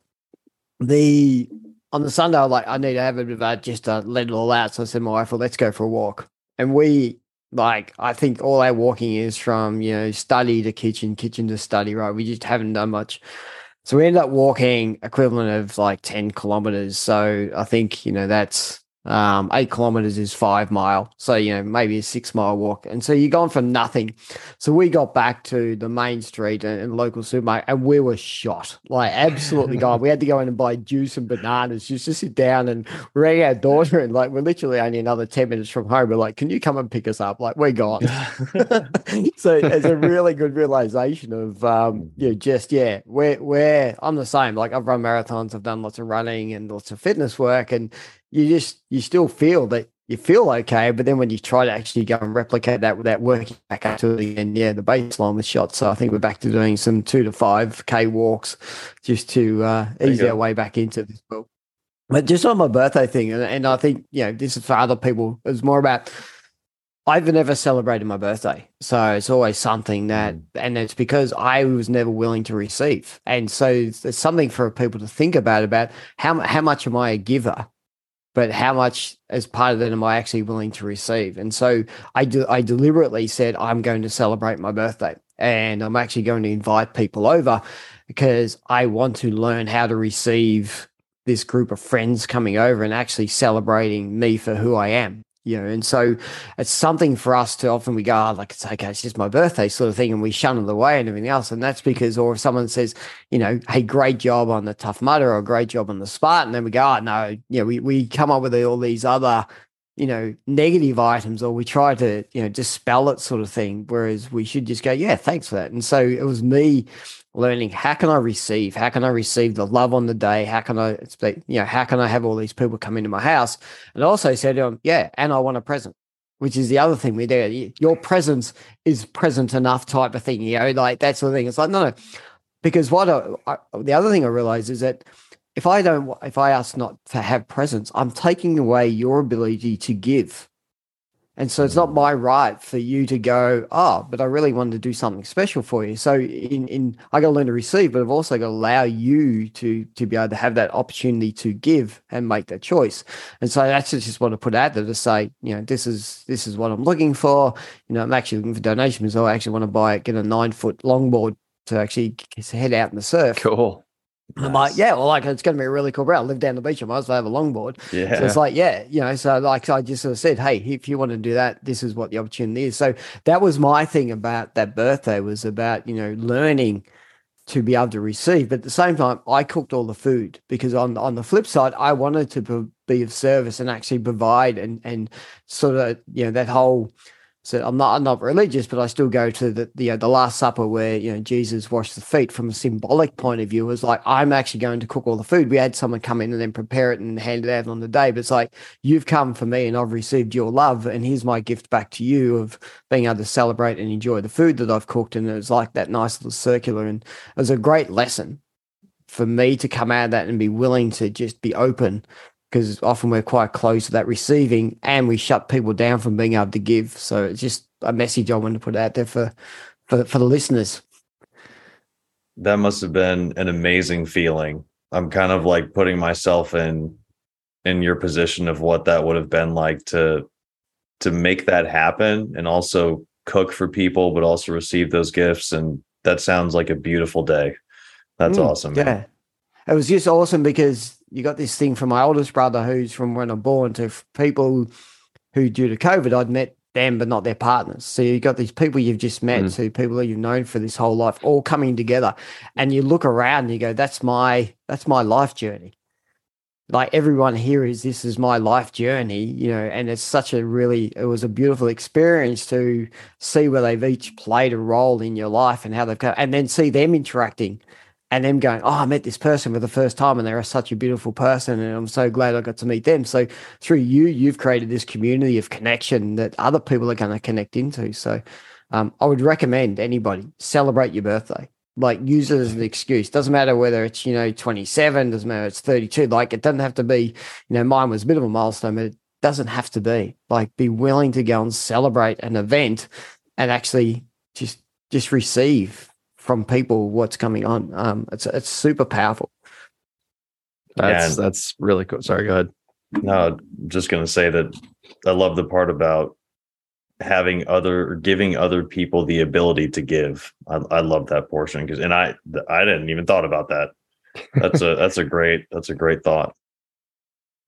the on the Sunday, I like I need to have a bit of that just to let it all out. So I said to my wife, well, let's go for a walk. And we like I think all our walking is from, you know, study to kitchen, kitchen to study, right? We just haven't done much. So we ended up walking equivalent of like ten kilometers. So I think, you know, that's Um, eight kilometers is five mile. So, you know, maybe a six mile walk. And so you're going from nothing. So we got back to the main street and, and local supermarket, and we were shot, like absolutely gone. We had to go in and buy juice and bananas just to sit down and ring our daughter. And like, we're literally only another ten minutes from home. We're like, can you come and pick us up? Like, we're gone. So it's a really good realization of, um, you know, just, yeah, we're, we're, I'm the same. Like, I've run marathons, I've done lots of running and lots of fitness work, and you just, you still feel that you feel okay, but then when you try to actually go and replicate that without working back up to it again, yeah, the baseline was shot. So I think we're back to doing some two to five K walks just to uh, ease our way back into this world. But just on my birthday thing, and, and I think, you know, this is for other people, it's more about I've never celebrated my birthday. So it's always something that, and it's because I was never willing to receive. And so it's, it's something for people to think about, about how how much am I a giver? But how much as part of that am I actually willing to receive? And so I do, I deliberately said, I'm going to celebrate my birthday, and I'm actually going to invite people over because I want to learn how to receive this group of friends coming over and actually celebrating me for who I am. You know, and so it's something for us to often we go, oh, like, it's okay, it's just my birthday sort of thing, and we shun it away and everything else. And that's because, or if someone says, you know, hey, great job on the Tough Mudder or great job on the Spartan, then we go, oh, no, you know, we, we come up with all these other, you know, negative items, or we try to, you know, dispel it sort of thing, whereas we should just go, yeah, thanks for that. And so it was me learning, how can I receive? How can I receive the love on the day? How can I, you know, how can I have all these people come into my house? And I also said to them, yeah, and I want a present, which is the other thing we do. Your presence is present enough type of thing, you know, like that sort of thing. It's like, no, no, because what I, I, the other thing I realized is that If I don't, if I ask not to have presence, I'm taking away your ability to give. And so it's not my right for you to go, oh, but I really wanted to do something special for you. So in, in, I got to learn to receive, but I've also got to allow you to, to be able to have that opportunity to give and make that choice. And so that's just what I put out there to say, you know, this is, this is what I'm looking for. You know, I'm actually looking for donations because I actually want to buy, get a nine foot longboard to actually head out in the surf. Cool. Nice. I'm like, yeah, well, like, it's going to be a really cool route. I live down the beach. I might as well have a longboard. Yeah. So it's like, yeah, you know, so like I just sort of said, hey, if you want to do that, this is what the opportunity is. So that was my thing about that birthday, was about, you know, learning to be able to receive. But at the same time, I cooked all the food because on, on the flip side, I wanted to be of service and actually provide and, and sort of, you know, that whole... So I'm not, I'm not religious, but I still go to the the, you know, the Last Supper where, you know, Jesus washed the feet from a symbolic point of view. It was like, I'm actually going to cook all the food. We had someone come in and then prepare it and hand it out on the day. But it's like, you've come for me and I've received your love. And here's my gift back to you of being able to celebrate and enjoy the food that I've cooked. And it was like that nice little circular. And it was a great lesson for me to come out of that and be willing to just be open, because often we're quite close to that receiving and we shut people down from being able to give. So it's just a message I wanted to put out there for, for, for the listeners. That must have been an amazing feeling. I'm kind of like putting myself in, in your position of what that would have been like to, to make that happen and also cook for people, but also receive those gifts. And that sounds like a beautiful day. That's mm, awesome. Yeah. Man. It was just awesome because you got this thing from my oldest brother, who's from when I'm born, to people who, due to COVID, I'd met them, but not their partners. So you got these people you've just met, mm. so people that you've known for this whole life, all coming together, and you look around and you go, "That's my, that's my life journey." Like everyone here is, this is my life journey, you know. And it's such a really, it was a beautiful experience to see where they've each played a role in your life and how they've come, and then see them interacting. And them going, oh, I met this person for the first time and they're such a beautiful person and I'm so glad I got to meet them. So through you, you've created this community of connection that other people are going to connect into. So um, I would recommend anybody, celebrate your birthday. Like, use it as an excuse. Doesn't matter whether it's, you know, twenty-seven, doesn't matter it's thirty-two. Like, it doesn't have to be, you know, mine was a bit of a milestone, but it doesn't have to be. Like, be willing to go and celebrate an event and actually just just receive from people what's coming on. Um, it's it's super powerful. That's yeah, that's really cool. Sorry, go ahead. No, just gonna say that I love the part about having other, giving other people the ability to give. I, I love that portion because, and I I didn't even thought about that. That's a that's a great that's a great thought.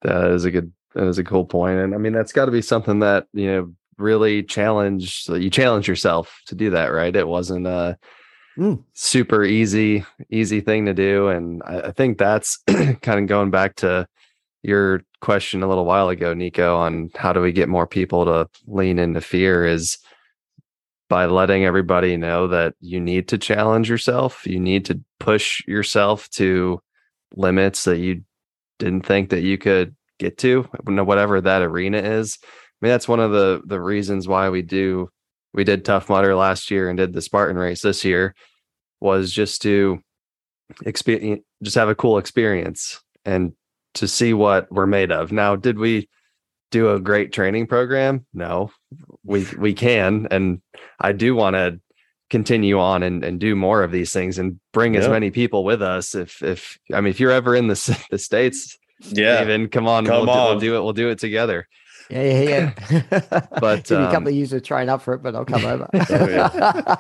That is a good That is a cool point. And I mean, that's got to be something that, you know, really challenge so you challenge yourself to do that, right? It wasn't a mm. super easy, easy thing to do. And I, I think that's kind of going back to your question a little while ago, Nico, on how do we get more people to lean into fear is by letting everybody know that you need to challenge yourself. You need to push yourself to limits that you didn't think that you could get to, whatever that arena is. I mean, that's one of the the reasons why we do we did Tough Mudder last year and did the Spartan race this year, was just to experience, just have a cool experience and to see what we're made of. Now, did we do a great training program? No, we we can, and I do want to continue on and, and do more of these things and bring yeah. as many people with us. If if I mean, if you're ever in the the States, yeah, even come on, come we'll, on. Do, we'll do it. We'll do it together. Yeah, yeah, yeah. But um, a couple of years to trying up for it, but I'll come over. Oh, yeah.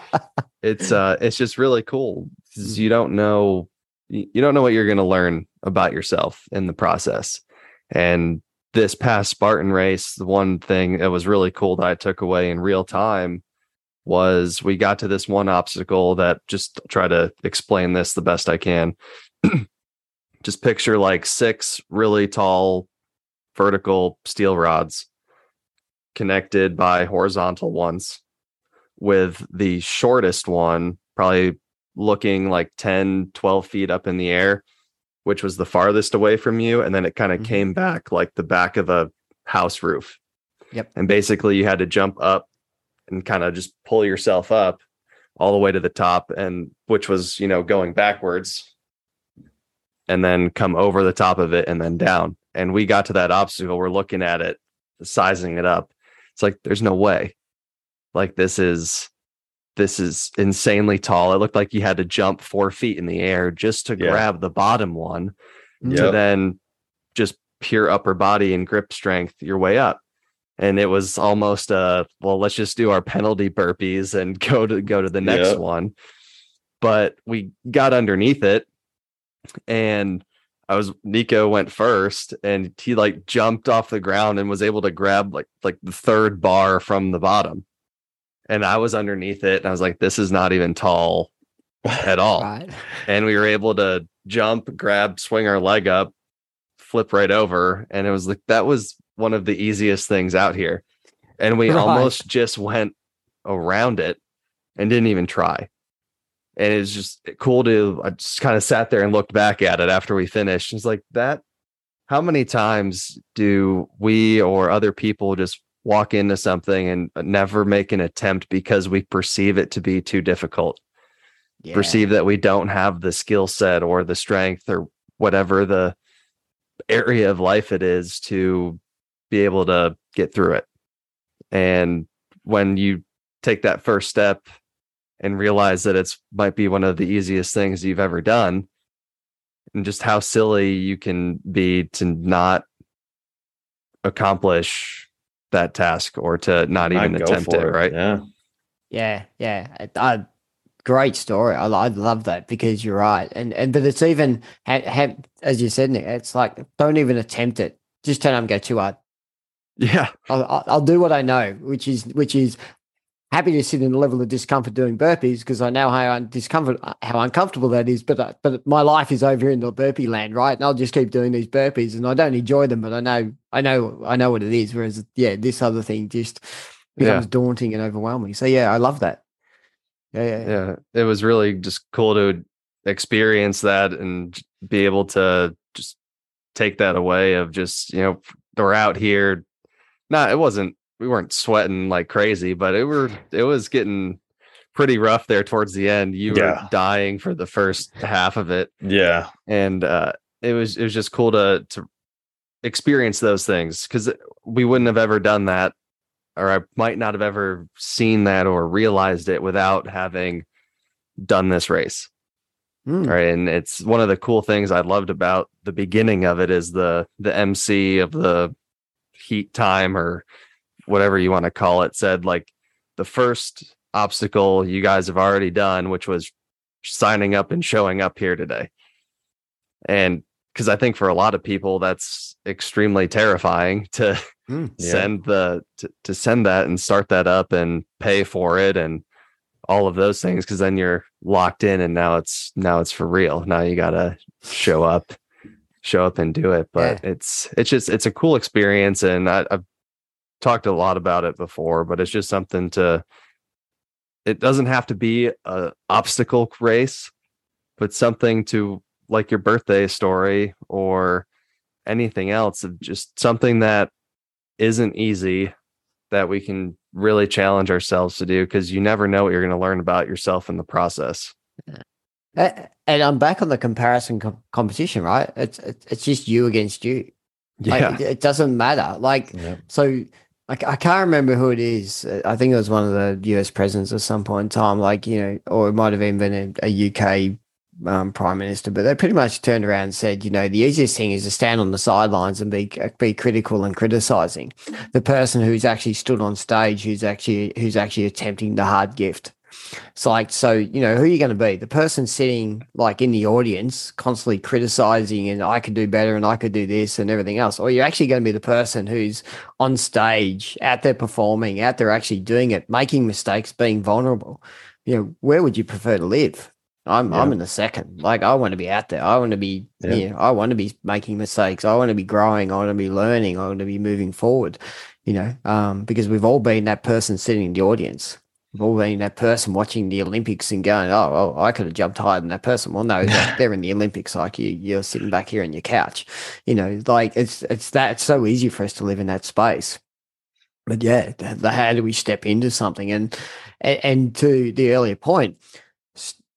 It's uh, it's just really cool because you don't know you don't know what you're going to learn about yourself in the process. And this past Spartan race, the one thing that was really cool that I took away in real time was we got to this one obstacle that, just try to explain this the best I can. Just picture like six really tall vertical steel rods connected by horizontal ones, with the shortest one probably looking like ten, twelve feet up in the air, which was the farthest away from you. And then it kind of mm-hmm. came back like the back of a house roof. Yep. And basically you had to jump up and kind of just pull yourself up all the way to the top, and which was, you know, going backwards, and then come over the top of it and then down. And we got to that obstacle. We're looking at it, sizing it up. It's like, there's no way. Like this is, this is insanely tall. It looked like you had to jump four feet in the air just to yeah. grab the bottom one yep. to then just pure upper body and grip strength your way up. And it was almost a, well, let's just do our penalty burpees and go to go to the next yep. one. But we got underneath it, and I was Nico went first, and he like jumped off the ground and was able to grab like like the third bar from the bottom. And I was underneath it, and I was like, this is not even tall at all. Right. And we were able to jump, grab, swing our leg up, flip right over. And it was like, that was one of the easiest things out here. And we right. almost just went around it and didn't even try. And it was just cool to, I just kind of sat there and looked back at it after we finished. It's like that. How many times do we or other people just walk into something and never make an attempt because we perceive it to be too difficult, yeah. perceive that we don't have the skill set or the strength or whatever the area of life it is to be able to get through it. And when you take that first step and realize that it's might be one of the easiest things you've ever done, and just how silly you can be to not accomplish that task or to not even I'd attempt it, it right yeah yeah yeah I, great story. I, I love that, because you're right, and and but it's even ha, ha, as you said, Nick, it's like don't even attempt it, just turn up and go too hard. Yeah, I'll, I'll do what I know, which is which is happy to sit in a level of discomfort doing burpees, because I know how discomfort how uncomfortable that is, but I, but my life is over here in the burpee land, right? And I'll just keep doing these burpees, and I don't enjoy them, but I know I know I know what it is. Whereas yeah, this other thing just becomes yeah. daunting and overwhelming. So yeah, I love that. Yeah, yeah, yeah. It was really just cool to experience that and be able to just take that away of just, you know, we're out here. No, it wasn't. We weren't sweating like crazy, but it were it was getting pretty rough there towards the end. You yeah. were dying for the first half of it. Yeah. And uh, it was it was just cool to to experience those things, because we wouldn't have ever done that, or I might not have ever seen that or realized it without having done this race. Mm. Right. And it's one of the cool things I loved about the beginning of it is the the M C of the heat time, or whatever you want to call it, said like the first obstacle you guys have already done, which was signing up and showing up here today. And because I think for a lot of people, that's extremely terrifying to mm, yeah. send the to, to send that and start that up and pay for it and all of those things, because then you're locked in and now it's now it's for real. Now you gotta show up, show up and do it. But yeah. it's it's just it's a cool experience, and I, I've talked a lot about it before, but it's just something to. It doesn't have to be a obstacle race, but something to like your birthday story or anything else, of just something that isn't easy that we can really challenge ourselves to do, because you never know what you're going to learn about yourself in the process. And I'm back on the comparison com- competition, right? It's it's just you against you. Yeah. Like, it doesn't matter. Like, yeah. so like, I can't remember who it is. I think it was one of the U S presidents at some point in time, like, you know, or it might've even been a, a U K um, prime minister, but they pretty much turned around and said, you know, the easiest thing is to stand on the sidelines and be, be critical and criticizing the person who's actually stood on stage, who's actually, who's actually attempting the hard gift. So like, so, you know, who are you going to be? The person sitting like in the audience, constantly criticizing and I could do better and I could do this and everything else. Or you're actually going to be the person who's on stage, out there performing, out there actually doing it, making mistakes, being vulnerable. You know, where would you prefer to live? I'm yeah. I'm in the second. Like, I want to be out there. I want to be, yeah. you know, I want to be making mistakes. I want to be growing. I want to be learning. I want to be moving forward, you know, um, because we've all been that person sitting in the audience. All being that person watching the Olympics and going, oh, well, I could have jumped higher than that person. Well, no, they're in the Olympics. Like you, you're sitting back here on your couch, you know, like it's, it's that it's so easy for us to live in that space. But yeah, the, the, how do we step into something? And, and, and to the earlier point,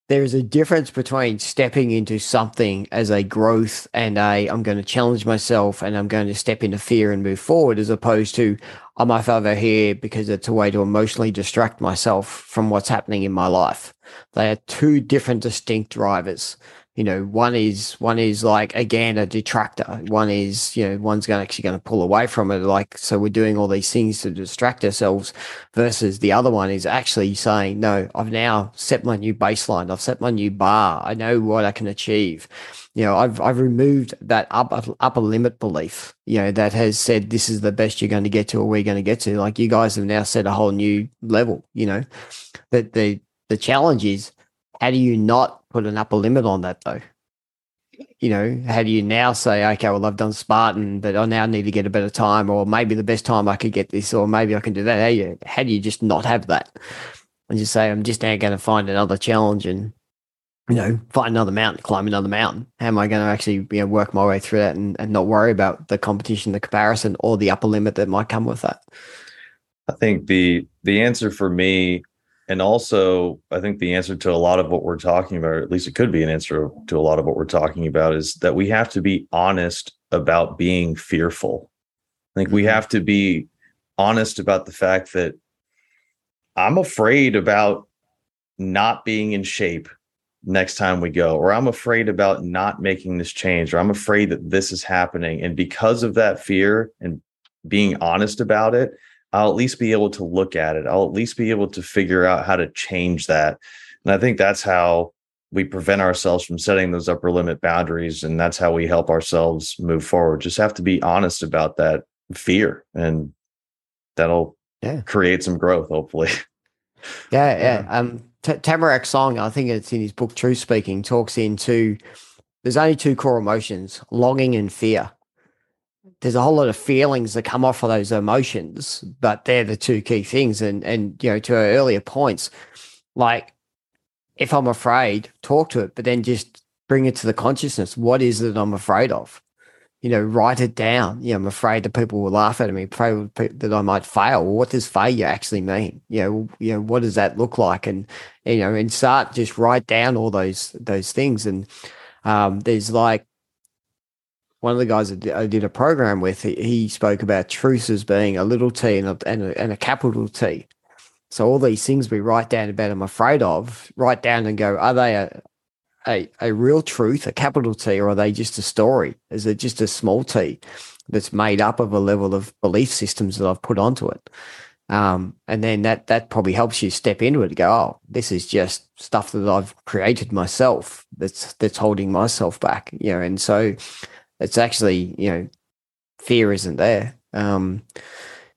there is a difference between stepping into something as a growth and a, I'm going to challenge myself and I'm going to step into fear and move forward, as opposed to, I'm off over here because it's a way to emotionally distract myself from what's happening in my life. They are two different distinct drivers. You know, one is, one is like, again, a detractor. One is, you know, one's going actually going to pull away from it. Like, so we're doing all these things to distract ourselves, versus the other one is actually saying, no, I've now set my new baseline. I've set my new bar. I know what I can achieve. You know, I've, I've removed that upper, upper limit belief, you know, that has said, this is the best you're going to get to, or we're going to get to. Like, you guys have now set a whole new level, you know, but the, the challenge is, how do you not put an upper limit on that though? You know, how do you now say, okay, well, I've done Spartan, but I now need to get a better time, or maybe the best time I could get this, or maybe I can do that. How do you, how do you just not have that? And just say, I'm just now going to find another challenge and, you know, find another mountain, climb another mountain. How am I going to actually, you know, work my way through that and, and not worry about the competition, the comparison, or the upper limit that might come with that? I think the the answer for me, and also, I think the answer to a lot of what we're talking about, or at least it could be an answer to a lot of what we're talking about, is that we have to be honest about being fearful. I think mm-hmm. we have to be honest about the fact that I'm afraid about not being in shape next time we go, or I'm afraid about not making this change, or I'm afraid that this is happening. And because of that fear and being honest about it, I'll at least be able to look at it. I'll at least be able to figure out how to change that. And I think that's how we prevent ourselves from setting those upper limit boundaries. And that's how we help ourselves move forward. Just have to be honest about that fear, and that'll yeah. create some growth, hopefully. Yeah. Yeah. yeah. Um, T- Tamarack Song, I think it's in his book, True Speaking, talks into, there's only two core emotions, longing and fear. There's a whole lot of feelings that come off of those emotions, but they're the two key things. And, and, you know, to our earlier points, like if I'm afraid, talk to it, but then just bring it to the consciousness. What is it I'm afraid of? You know, write it down. You know, I'm afraid that people will laugh at me, afraid that I might fail. Well, what does failure actually mean? You know, you know, what does that look like? And, you know, and start, just write down all those, those things. And um, there's like, one of the guys I did a program with, he spoke about truth as being a little T and a, and a, and a capital T. So all these things we write down about I'm afraid of, write down and go, are they a, a, a real truth, a capital T, or are they just a story? Is it just a small t that's made up of a level of belief systems that I've put onto it? Um, and then that that probably helps you step into it and go, oh, this is just stuff that I've created myself that's that's holding myself back, you know. And so it's actually, you know, fear isn't there. Um,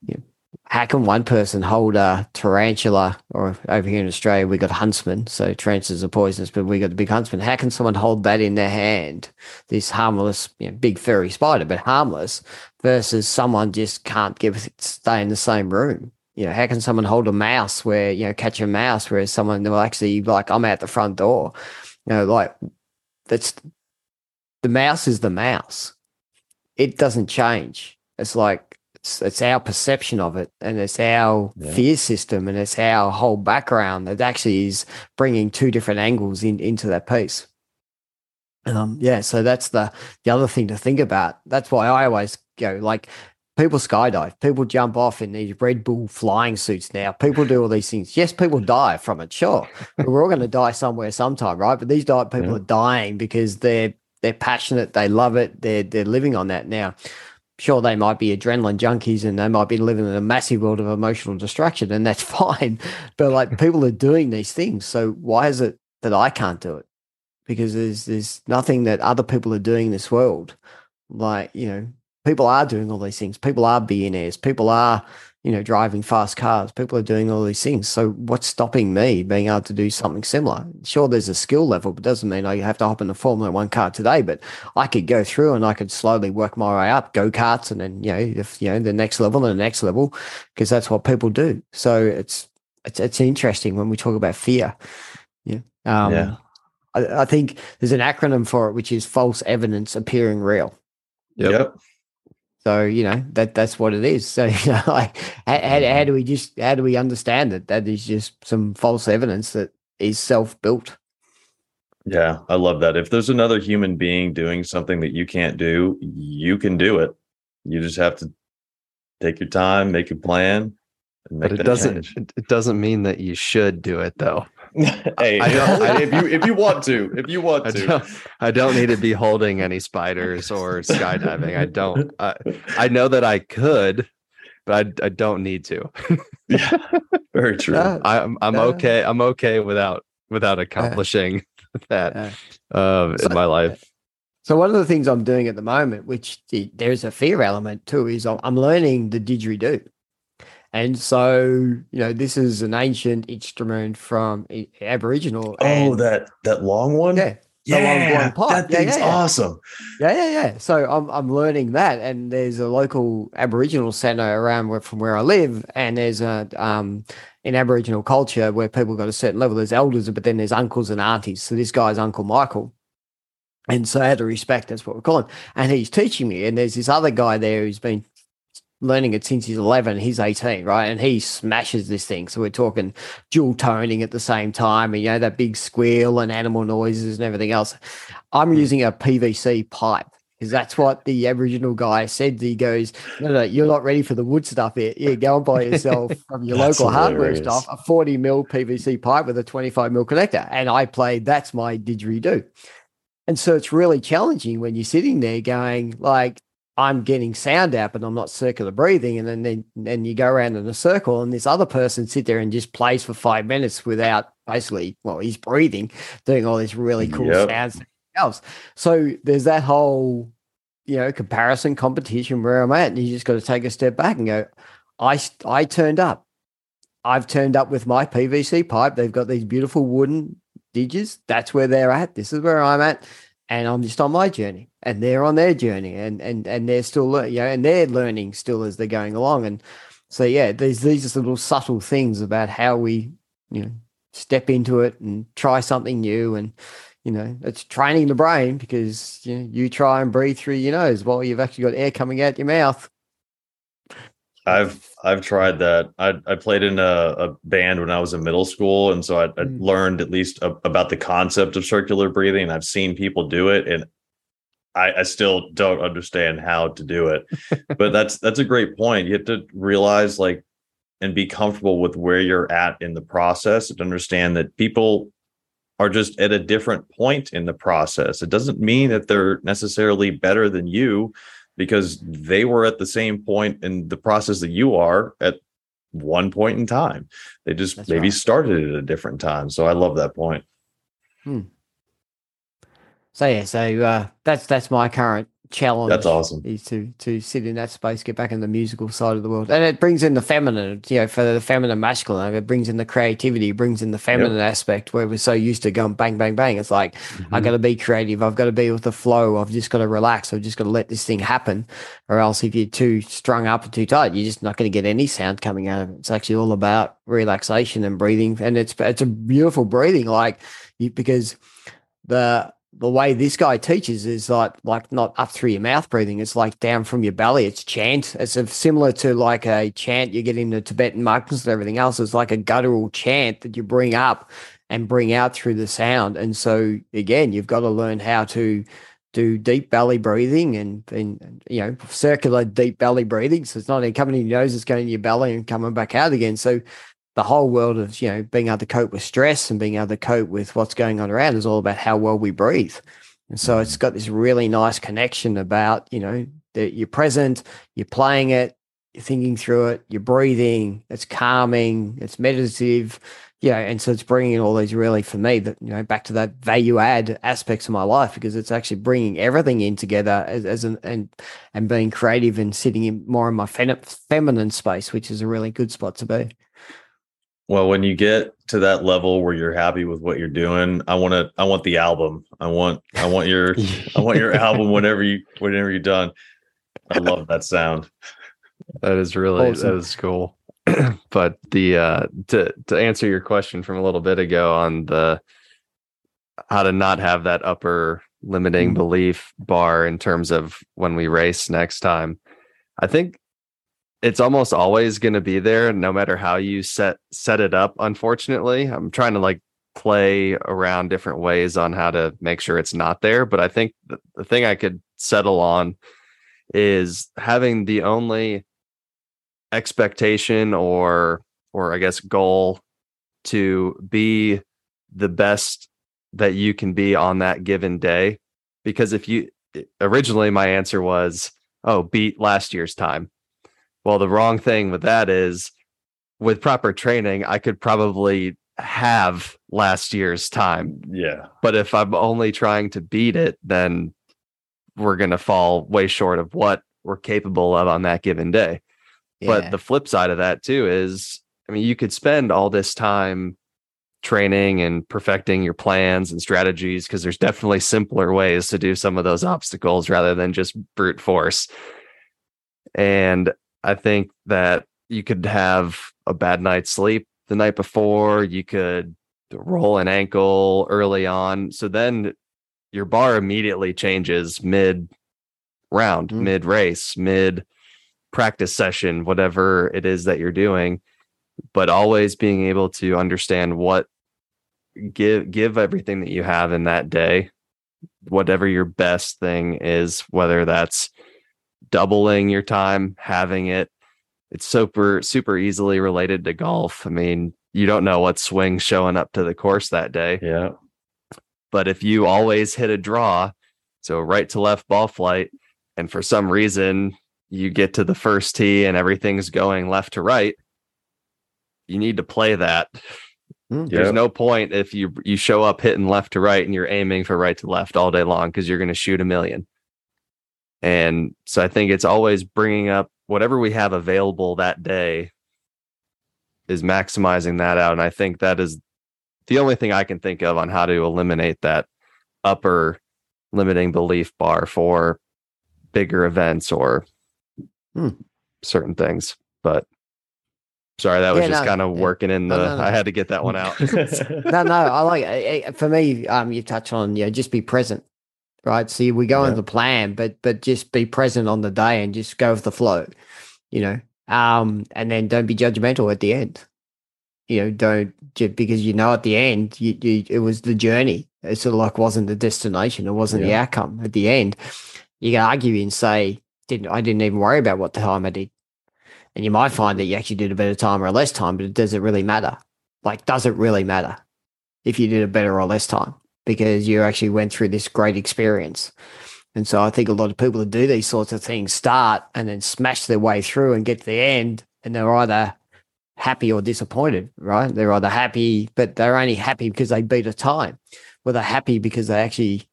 you know, how can one person hold a tarantula, or over here in Australia we got huntsmen, so tarantulas are poisonous, but we got the big huntsman. How can someone hold that in their hand, this harmless, you know, big furry spider, but harmless, versus someone just can't give stay in the same room? You know, how can someone hold a mouse where, you know, catch a mouse, whereas someone will actually, like, I'm out the front door, you know, like, that's, the mouse is the mouse. It doesn't change. It's like, it's, it's our perception of it, and it's our yeah. fear system, and it's our whole background that actually is bringing two different angles in, into that piece. Um, yeah, so that's the, the other thing to think about. That's why I always go, like, people skydive, people jump off in these Red Bull flying suits now. People do all these things. Yes, people die from it, sure. But we're all going to die somewhere sometime, right? But these diet people yeah. are dying because they're they're passionate, they love it, they're they're living on that now. Sure, they might be adrenaline junkies and they might be living in a massive world of emotional distraction, and that's fine. But, like, people are doing these things. So why is it that I can't do it? Because there's there's nothing that other people are doing in this world. Like, you know, people are doing all these things. People are billionaires. People are, you know, driving fast cars. People are doing all these things. So what's stopping me being able to do something similar? Sure, there's a skill level, but doesn't mean I have to hop in a Formula One car today. But I could go through and I could slowly work my way up, go-karts, and then, you know, if, you know, the next level and the next level, because that's what people do. So it's it's it's interesting when we talk about fear. Yeah. Um, yeah. I, I think there's an acronym for it, which is false evidence appearing real. Yep. yep. So, you know, that that's what it is. So, you know, like, how, how, how do we just, how do we understand that that is just some false evidence that is self-built? Yeah, I love that. If there's another human being doing something that you can't do, you can do it. You just have to take your time, make your plan. And make but it doesn't, change. It doesn't mean that you should do it, though. Hey, I don't, I, if you if you want to, if you want I to, don't, I don't need to be holding any spiders or skydiving. I don't. I, I know that I could, but I, I don't need to. Yeah, very true. Uh, I'm I'm uh, okay. I'm okay without without accomplishing uh, that uh, uh, in so, my life. So one of the things I'm doing at the moment, which there's a fear element too, is I'm learning the didgeridoo. And so, you know, this is an ancient instrument from Aboriginal. Oh, that that long one? Yeah. Yeah, long, long that yeah, thing's yeah, yeah. awesome. Yeah, yeah, yeah. So I'm I'm learning that, and there's a local Aboriginal centre around where, from where I live, and there's a um in Aboriginal culture where people got a certain level, there's elders, but then there's uncles and aunties. So this guy's Uncle Michael. And so out of respect, that's what we're calling. And he's teaching me, and there's this other guy there who's been learning it since he's eleven, he's eighteen, right? And he smashes this thing. So we're talking dual toning at the same time, and, you know, that big squeal and animal noises and everything else. I'm mm. using a P V C pipe because that's what the Aboriginal guy said. He goes, no, no, you're not ready for the wood stuff here. Yeah, go and buy yourself from your local hilarious. hardware stuff, a forty mil P V C pipe with a twenty-five mil connector. And I played, that's my didgeridoo. And so it's really challenging when you're sitting there going, like, I'm getting sound out, but I'm not circular breathing. And then, then then you go around in a circle, and this other person sit there and just plays for five minutes without basically, well, he's breathing, doing all these really cool yep. sounds. And else. So there's that whole, you know, comparison, competition, where I'm at, and you just got to take a step back and go, I, I turned up. I've turned up with my P V C pipe. They've got these beautiful wooden didges. That's where they're at. This is where I'm at. And I'm just on my journey, and they're on their journey, and and and they're still learning, you know, and they're learning still as they're going along. And so, yeah, these these are some little subtle things about how we, you know, step into it and try something new. And, you know, it's training the brain, because, you know, you try and breathe through your nose while you've actually got air coming out your mouth. I've I've tried that. I I played in a, a band when I was in middle school, and so I, I learned at least a, about the concept of circular breathing. I've seen people do it, and I, I still don't understand how to do it. But that's that's a great point. You have to realize, like, and be comfortable with where you're at in the process, and understand that people are just at a different point in the process. It doesn't mean that they're necessarily better than you, because they were at the same point in the process that you are at one point in time. They just That's maybe right. started at a different time. So I love that point. Hmm. So yeah, so uh, that's that's my current challenge. That's awesome. Is to to sit in that space, get back in the musical side of the world, and it brings in the feminine. You know, for the feminine masculine, it brings in the creativity, brings in the feminine yep. aspect where we're so used to going bang, bang, bang. It's like mm-hmm. I got to be creative. I've got to be with the flow. I've just got to relax. I've just got to let this thing happen, or else if you're too strung up and too tight, you're just not going to get any sound coming out of it. It's actually all about relaxation and breathing, and it's it's a beautiful breathing, like you, because the the way this guy teaches is like, like not up through your mouth breathing. It's like down from your belly. It's chant. It's a, similar to like a chant you get in the Tibetan monks and everything else. It's like a guttural chant that you bring up and bring out through the sound. And so again, you've got to learn how to do deep belly breathing and, and you know, circular deep belly breathing. So it's not coming in your nose, it's going to your belly and coming back out again. So the whole world of, you know, being able to cope with stress and being able to cope with what's going on around is all about how well we breathe. And so it's got this really nice connection about, you know, that you're present, you're playing it, you're thinking through it, you're breathing, it's calming, it's meditative, you know, and so it's bringing all these really, for me, that, you know, back to that value add aspects of my life, because it's actually bringing everything in together as, as an, and, and being creative and sitting in more in my feminine space, which is a really good spot to be. Well, when you get to that level where you're happy with what you're doing, I want to, I want the album. I want, I want your, I want your album whenever you, whenever you're done. I love that sound. That is really, awesome. That is cool. But the, uh, to, to answer your question from a little bit ago on the, how to not have that upper limiting mm-hmm. belief bar in terms of when we race next time, I think it's almost always going to be there no matter how you set set it up. Unfortunately, I'm trying to like play around different ways on how to make sure it's not there. But I think the, the thing I could settle on is having the only expectation or, or I guess goal to be the best that you can be on that given day. Because if you originally, my answer was, oh, beat last year's time. Well, the wrong thing with that is with proper training, I could probably have last year's time. Yeah. But if I'm only trying to beat it, then we're going to fall way short of what we're capable of on that given day. Yeah. But the flip side of that too is, I mean, you could spend all this time training and perfecting your plans and strategies, because there's definitely simpler ways to do some of those obstacles rather than just brute force. And I think that you could have a bad night's sleep the night before, you could roll an ankle early on. So then your bar immediately changes mid round, mm-hmm. mid race, mid practice session, whatever it is that you're doing, but always being able to understand what give, give everything that you have in that day, whatever your best thing is, whether that's doubling your time, having it. It's super, super easily related to golf. I mean, you don't know what swing's showing up to the course that day. Yeah. But if you always hit a draw, so right to left ball flight, and for some reason you get to the first tee and everything's going left to right, you need to play that. Mm, There's yeah. no point if you, you show up hitting left to right and you're aiming for right to left all day long, because you're going to shoot a million. And so I think it's always bringing up whatever we have available that day is maximizing that out. And I think that is the only thing I can think of on how to eliminate that upper limiting belief bar for bigger events or hmm. certain things. But sorry, that was yeah, just no, kind of working in the, no, no, no. I had to get that one out. no, no, I like it. For me, um, you touch on, you know, just be present. Right. So we go yeah. on the plan, but but just be present on the day and just go with the flow, you know, um, and then don't be judgmental at the end. You know, don't just because, you know, at the end, you, you, it was the journey. It sort of like wasn't the destination. It wasn't yeah. the outcome at the end. You can argue and say, didn't I didn't even worry about what time I did. And you might find that you actually did a better time or less time, but does it really matter? Like, does it really matter if you did a better or less time? Because you actually went through this great experience. And so I think a lot of people that do these sorts of things start and then smash their way through and get to the end, and they're either happy or disappointed, right? They're either happy, but they're only happy because they beat a time. Well, they're happy because they actually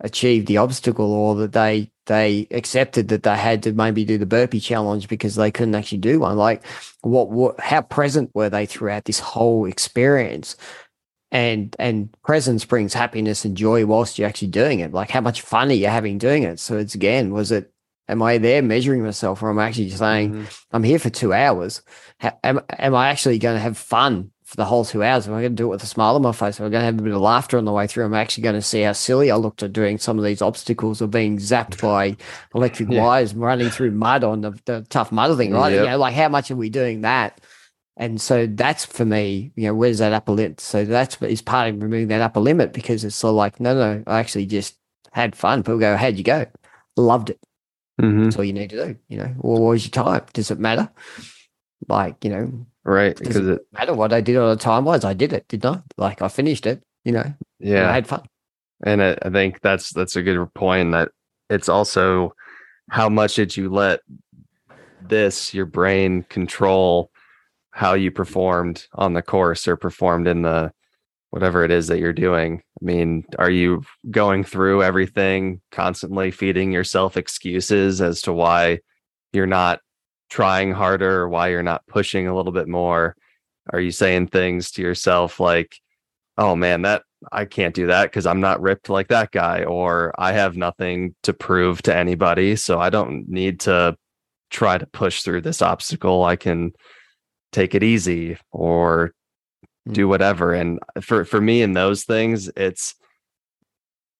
achieved the obstacle, or that they they accepted that they had to maybe do the burpee challenge because they couldn't actually do one. Like, what, what how present were they throughout this whole experience? And and presence brings happiness and joy whilst you're actually doing it. Like, how much fun are you having doing it? So it's, again, was it, am I there measuring myself, or am I actually saying, mm-hmm. I'm here for two hours. How, am, am I actually going to have fun for the whole two hours? Am I going to do it with a smile on my face? Am I going to have a bit of laughter on the way through? Am I actually going to see how silly I looked at doing some of these obstacles, or being zapped by electric yeah. wires and running through mud on the, the tough mud thing, right? Yep. You know, like, how much are we doing that? And so that's, for me, you know, where's that upper limit? So that's is part of removing that upper limit, because it's sort of like, no, no, I actually just had fun. People go, how'd you go? Loved it. Mm-hmm. That's all you need to do, you know. Or what was your time? Does it matter? Like, you know, right? Because it, it matter what I did on the time wise. I did it, didn't I? Like, I finished it, you know. Yeah, I had fun. And I, I think that's that's a good point. That it's also, how much did you let this your brain control how you performed on the course, or performed in the whatever it is that you're doing? I mean, are you going through everything, constantly feeding yourself excuses as to why you're not trying harder, or why you're not pushing a little bit more? Are you saying things to yourself like, oh man, that I can't do that because I'm not ripped like that guy, or I have nothing to prove to anybody, so I don't need to try to push through this obstacle. I can take it easy, or do whatever. And for, for me in those things, it's,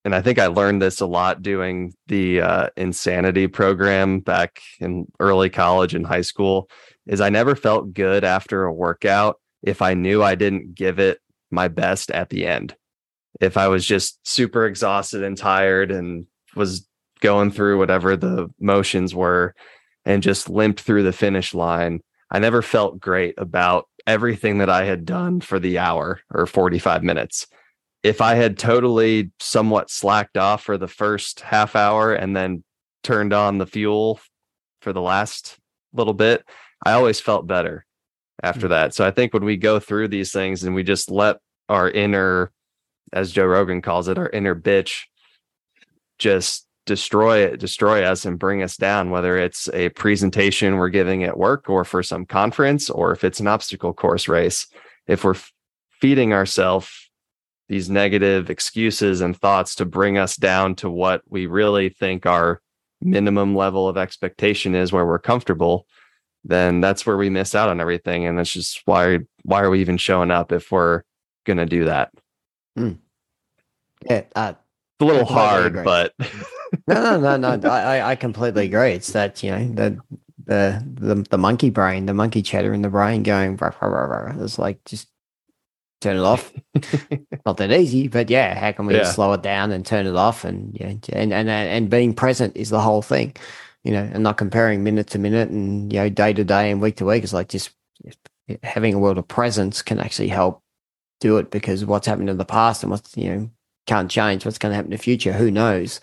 and I think I learned this a lot doing the uh, Insanity program back in early college and high school, is I never felt good after a workout if I knew I didn't give it my best at the end. If I was just super exhausted and tired and was going through whatever the motions were and just limped through the finish line, I never felt great about everything that I had done for the hour or forty-five minutes. If I had totally somewhat slacked off for the first half hour and then turned on the fuel for the last little bit, I always felt better after that. So I think when we go through these things and we just let our inner, as Joe Rogan calls it, our inner bitch, just destroy it, destroy us and bring us down, whether it's a presentation we're giving at work or for some conference, or if it's an obstacle course race, if we're f- feeding ourselves these negative excuses and thoughts to bring us down to what we really think our minimum level of expectation is, where we're comfortable, then that's where we miss out on everything. And that's just why, why are we even showing up if we're going to do that? Mm. Yeah, uh, it's a little hard, but no, no, no, no. I, I completely agree. It's that, you know, that the, the, the monkey brain, the monkey chatter in the brain going, rah, rah, rah, rah. It's like, just turn it off. Not that easy, but yeah, how can we yeah. slow it down and turn it off? And yeah, and, and and being present is the whole thing, you know, and not comparing minute to minute and, you know, day to day and week to week. It's like, just having a world of presence can actually help do it, because what's happened in the past and what's, you know, can't change. What's going to happen in the future, who knows?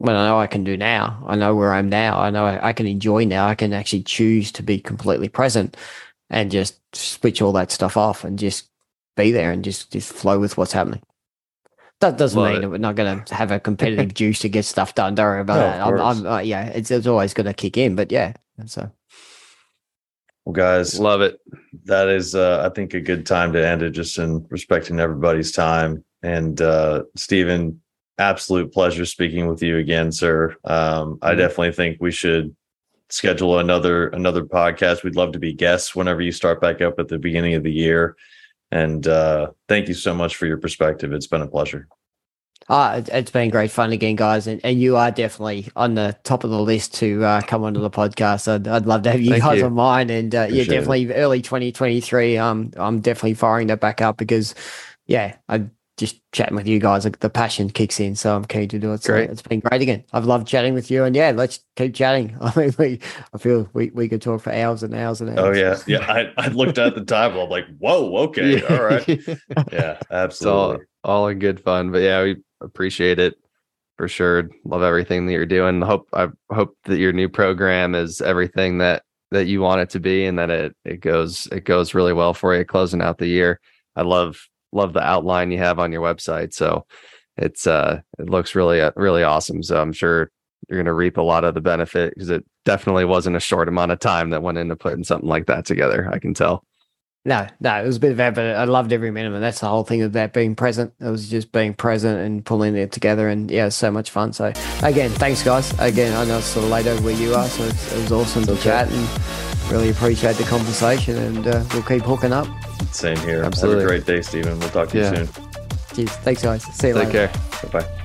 Well, I know I can do now. I know where I'm now. I know I, I can enjoy now. I can actually choose to be completely present and just switch all that stuff off and just be there and just, just flow with what's happening. That doesn't well, mean that we're not going to have a competitive juice to get stuff done. Don't worry about no, that. I'm, I'm, uh, yeah, it's, it's always going to kick in, but yeah. So, well, guys, love it. That is, uh, I think, a good time to end it, just in respecting everybody's time. And uh, Stephen, absolute pleasure speaking with you again, sir. Um, I definitely think we should schedule another another podcast. We'd love to be guests whenever you start back up at the beginning of the year. And uh, thank you so much for your perspective. It's been a pleasure. Ah, it's been great fun again, guys. And, and you are definitely on the top of the list to uh, come onto the podcast. I'd, I'd love to have you thank guys you. on mine. And uh, yeah, definitely it. Early twenty twenty-three. Um, I'm definitely firing that back up because, yeah, I just chatting with you guys, like, the passion kicks in. So I'm keen to do it. So great. It's been great again. I've loved chatting with you. And yeah, let's keep chatting. I mean, we, I feel we, we could talk for hours and hours and hours. Oh, yeah. Yeah. I, I looked at the time. I'm like, whoa, okay. Yeah. All right. Yeah, absolutely. All, all in good fun. But yeah, we appreciate it for sure. Love everything that you're doing. Hope I hope that your new program is everything that that you want it to be, and that it it goes it goes really well for you closing out the year. I love love the outline you have on your website. So it's uh it looks really uh, really awesome. So I'm sure you're going to reap a lot of the benefit, because it definitely wasn't a short amount of time that went into putting something like that together. I can tell. No, no, it was a bit of effort. I loved every minute of it. That's the whole thing of that, being present. It was just being present and pulling it together, and yeah, it was so much fun. So again, thanks guys. Again, I know it's sort of late over where you are, so it's, it was awesome to chat, and really appreciate the conversation, and uh, we'll keep hooking up. Same here. Absolutely. Have a great day, Stephen. We'll talk to yeah. you soon. Cheers. Thanks guys. See you Take later. Take care. Bye-bye.